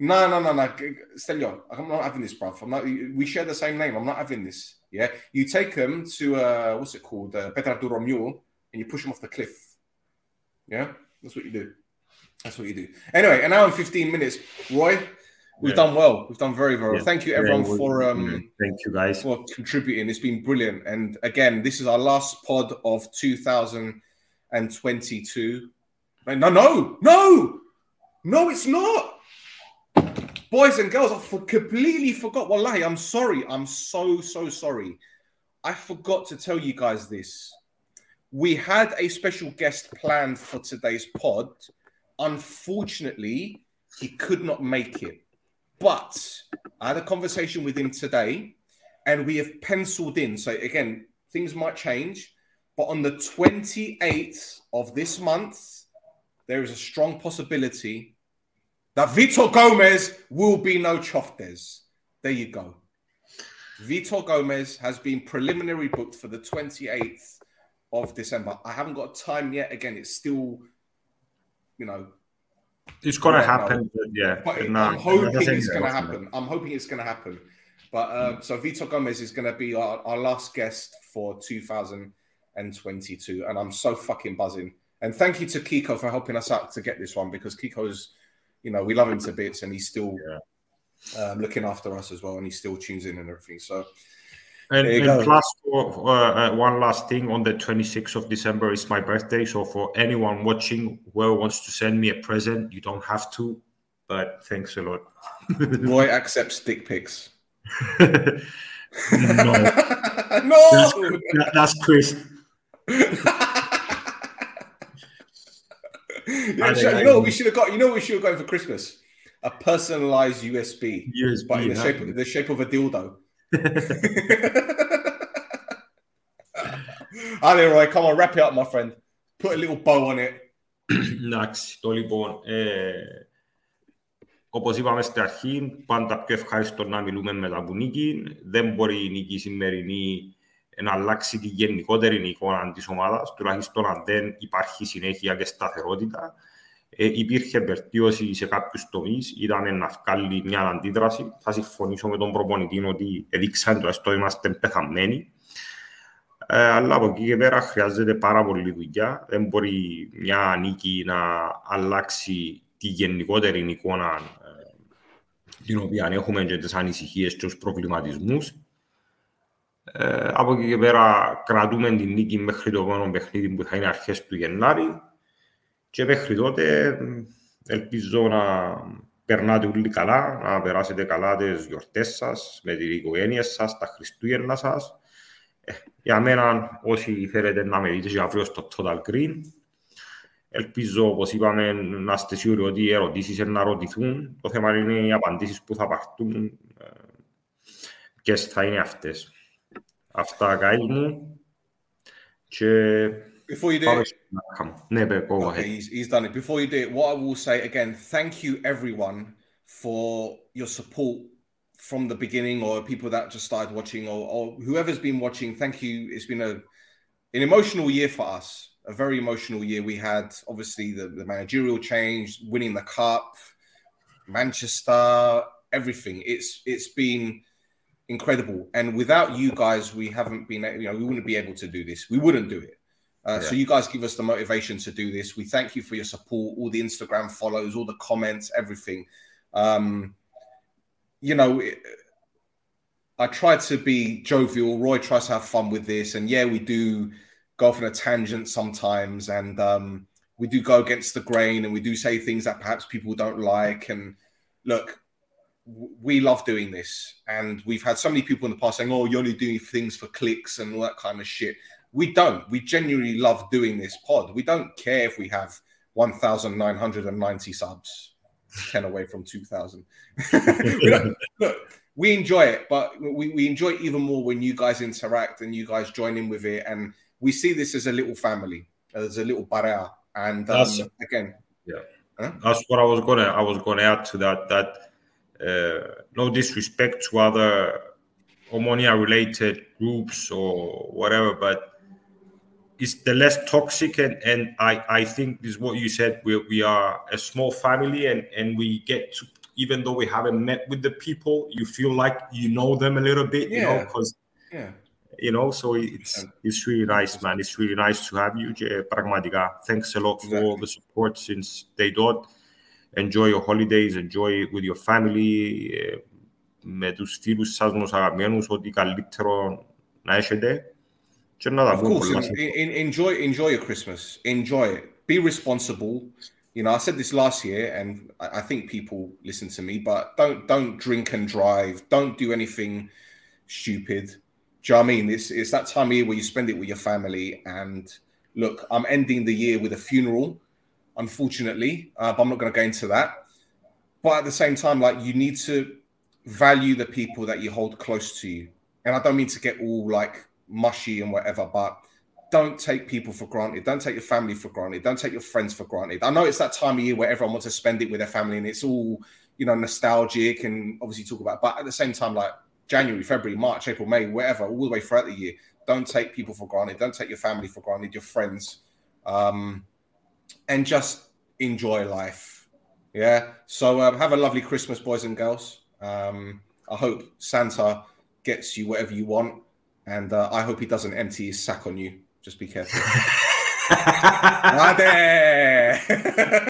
No. Stelio, I'm not having this, bruv. We share the same name. I'm not having this. Yeah, you take him to what's it called, Pedra do Romulo, and you push him off the cliff. Yeah, that's what you do. That's what you do. Anyway, an hour and 15 minutes, Roy. We've done well. We've done very, very well. Yeah. Thank you, everyone, for thank you guys for contributing. It's been brilliant. And again, this is our last pod of 2022. No, it's not. Boys and girls, I completely forgot. Wallahi, I'm sorry. I'm so sorry. I forgot to tell you guys this. We had a special guest planned for today's pod. Unfortunately, he could not make it. But I had a conversation with him today, and we have penciled in. So again, things might change. But on the 28th of this month, there is a strong possibility that Vitor Gomez will be no Choftes. There you go. Vitor Gomez has been preliminary booked for the 28th of December. I haven't got time yet. Again, it's still, you know. It's going to happen. Yeah. But no, I'm hoping it's going to happen. But so Vitor Gomez is going to be our last guest for 2022. And I'm so fucking buzzing. And thank you to Kiko for helping us out to get this one, because Kiko's, you know, we love him to bits, and he's still looking after us as well, and he still tunes in and everything. So, and plus, one last thing, on the 26th of December is my birthday. So for anyone watching who wants to send me a present, you don't have to, but thanks a lot. Roy accepts dick pics. No. That's Chris. We should have got. You know what we should have got for Christmas? A personalized USB but in the shape of a dildo. Allez, Roy, come on, wrap it up, my friend. Put a little bow on it. Nice. Το λοιπόν, όπως είπαμε στην αρχή, πάντα πιο ευχάριστο να μιλούμε με τα Μπουνίκη. Δεν μπορεί η νίκη σημερινή να αλλάξει τη γενικότερη εικόνα της ομάδας, τουλάχιστον αν δεν υπάρχει συνέχεια και σταθερότητα. Υπήρχε βελτίωση σε κάποιους τομείς, ήταν να βγάλει μια αντίδραση. Θα συμφωνήσω με τον προπονητή ότι έδειξαν το έστω είμαστε πεθαμένοι. Αλλά από εκεί και πέρα χρειάζεται πάρα πολύ δουλειά. Δεν μπορεί μια νίκη να αλλάξει τη γενικότερη εικόνα την οποία έχουμε και τις ανησυχίες και τους προβληματισμούς. Από εκεί και πέρα κρατούμε την νίκη μέχρι το επόμενο παιχνίδι που θα είναι αρχές του Γενάρη και μέχρι τότε ελπίζω να περνάτε όλοι καλά, να περάσετε καλά τις γιορτές σας, με την οικογένεια σας, τα Χριστούγεννα σας. Για μένα, όσοι θέλετε να με δείτε και αύριο στο Total Green, ελπίζω, όπως είπαμε, να είστε σίγουροι ότι οι ερωτήσεις να ρωτηθούν. Το θέμα είναι οι απαντήσεις που θα πάρθουν, ποιες θα είναι αυτές. Αυτά, guys, μου. Before you do it, he's done it. Before you do it, what I will say again, thank you everyone for your support from the beginning, or people that just started watching, or whoever's been watching. Thank you. It's been an emotional year for us, a very emotional year. We had, obviously, the managerial change, winning the cup, Manchester, everything. It's been incredible. And without you guys, we haven't been, we wouldn't be able to do this. We wouldn't do it. So you guys give us the motivation to do this. We thank you for your support, all the Instagram follows, all the comments, everything. I try to be jovial. Roy tries to have fun with this. And yeah, we do go off on a tangent sometimes. And we do go against the grain and we do say things that perhaps people don't like. And look, we love doing this. And we've had so many people in the past saying, oh, you're only doing things for clicks and all that kind of shit. We don't. We genuinely love doing this pod. We don't care if we have 1,990 subs, 10 away from 2,000. Look, we enjoy it, but we enjoy it even more when you guys interact and you guys join in with it. And we see this as a little family, as a little barra. And that's what I was gonna add to that. No disrespect to other Omonia-related groups or whatever, but it's the less toxic. And I think is what you said. We are a small family, and we get to. Even though we haven't met with the people, you feel like you know them a little bit, so it's really nice, man. It's really nice to have you, Pragmatica. Thanks a lot for all the support since day dot. Enjoy your holidays, enjoy it with your family. Με τους φίλους σας, τους αγαπημένους, ό,τι καλύτερο να έχετε. Of course, enjoy your Christmas. Enjoy it. Be responsible. I said this last year, and I think people listen to me, but don't drink and drive. Don't do anything stupid. Do you know what I mean? It's that time of year where you spend it with your family. And look, I'm ending the year with a funeral, unfortunately, but I'm not going to go into that. But at the same time, you need to value the people that you hold close to you. And I don't mean to get all mushy and whatever, but don't take people for granted. Don't take your family for granted. Don't take your friends for granted. I know it's that time of year where everyone wants to spend it with their family and it's all, nostalgic and obviously talk about. But at the same time, January, February, March, April, May, whatever, all the way throughout the year, don't take people for granted. Don't take your family for granted, your friends. And just enjoy life. Yeah. So have a lovely Christmas, boys and girls. I hope Santa gets you whatever you want. And I hope he doesn't empty his sack on you. Just be careful. Right there.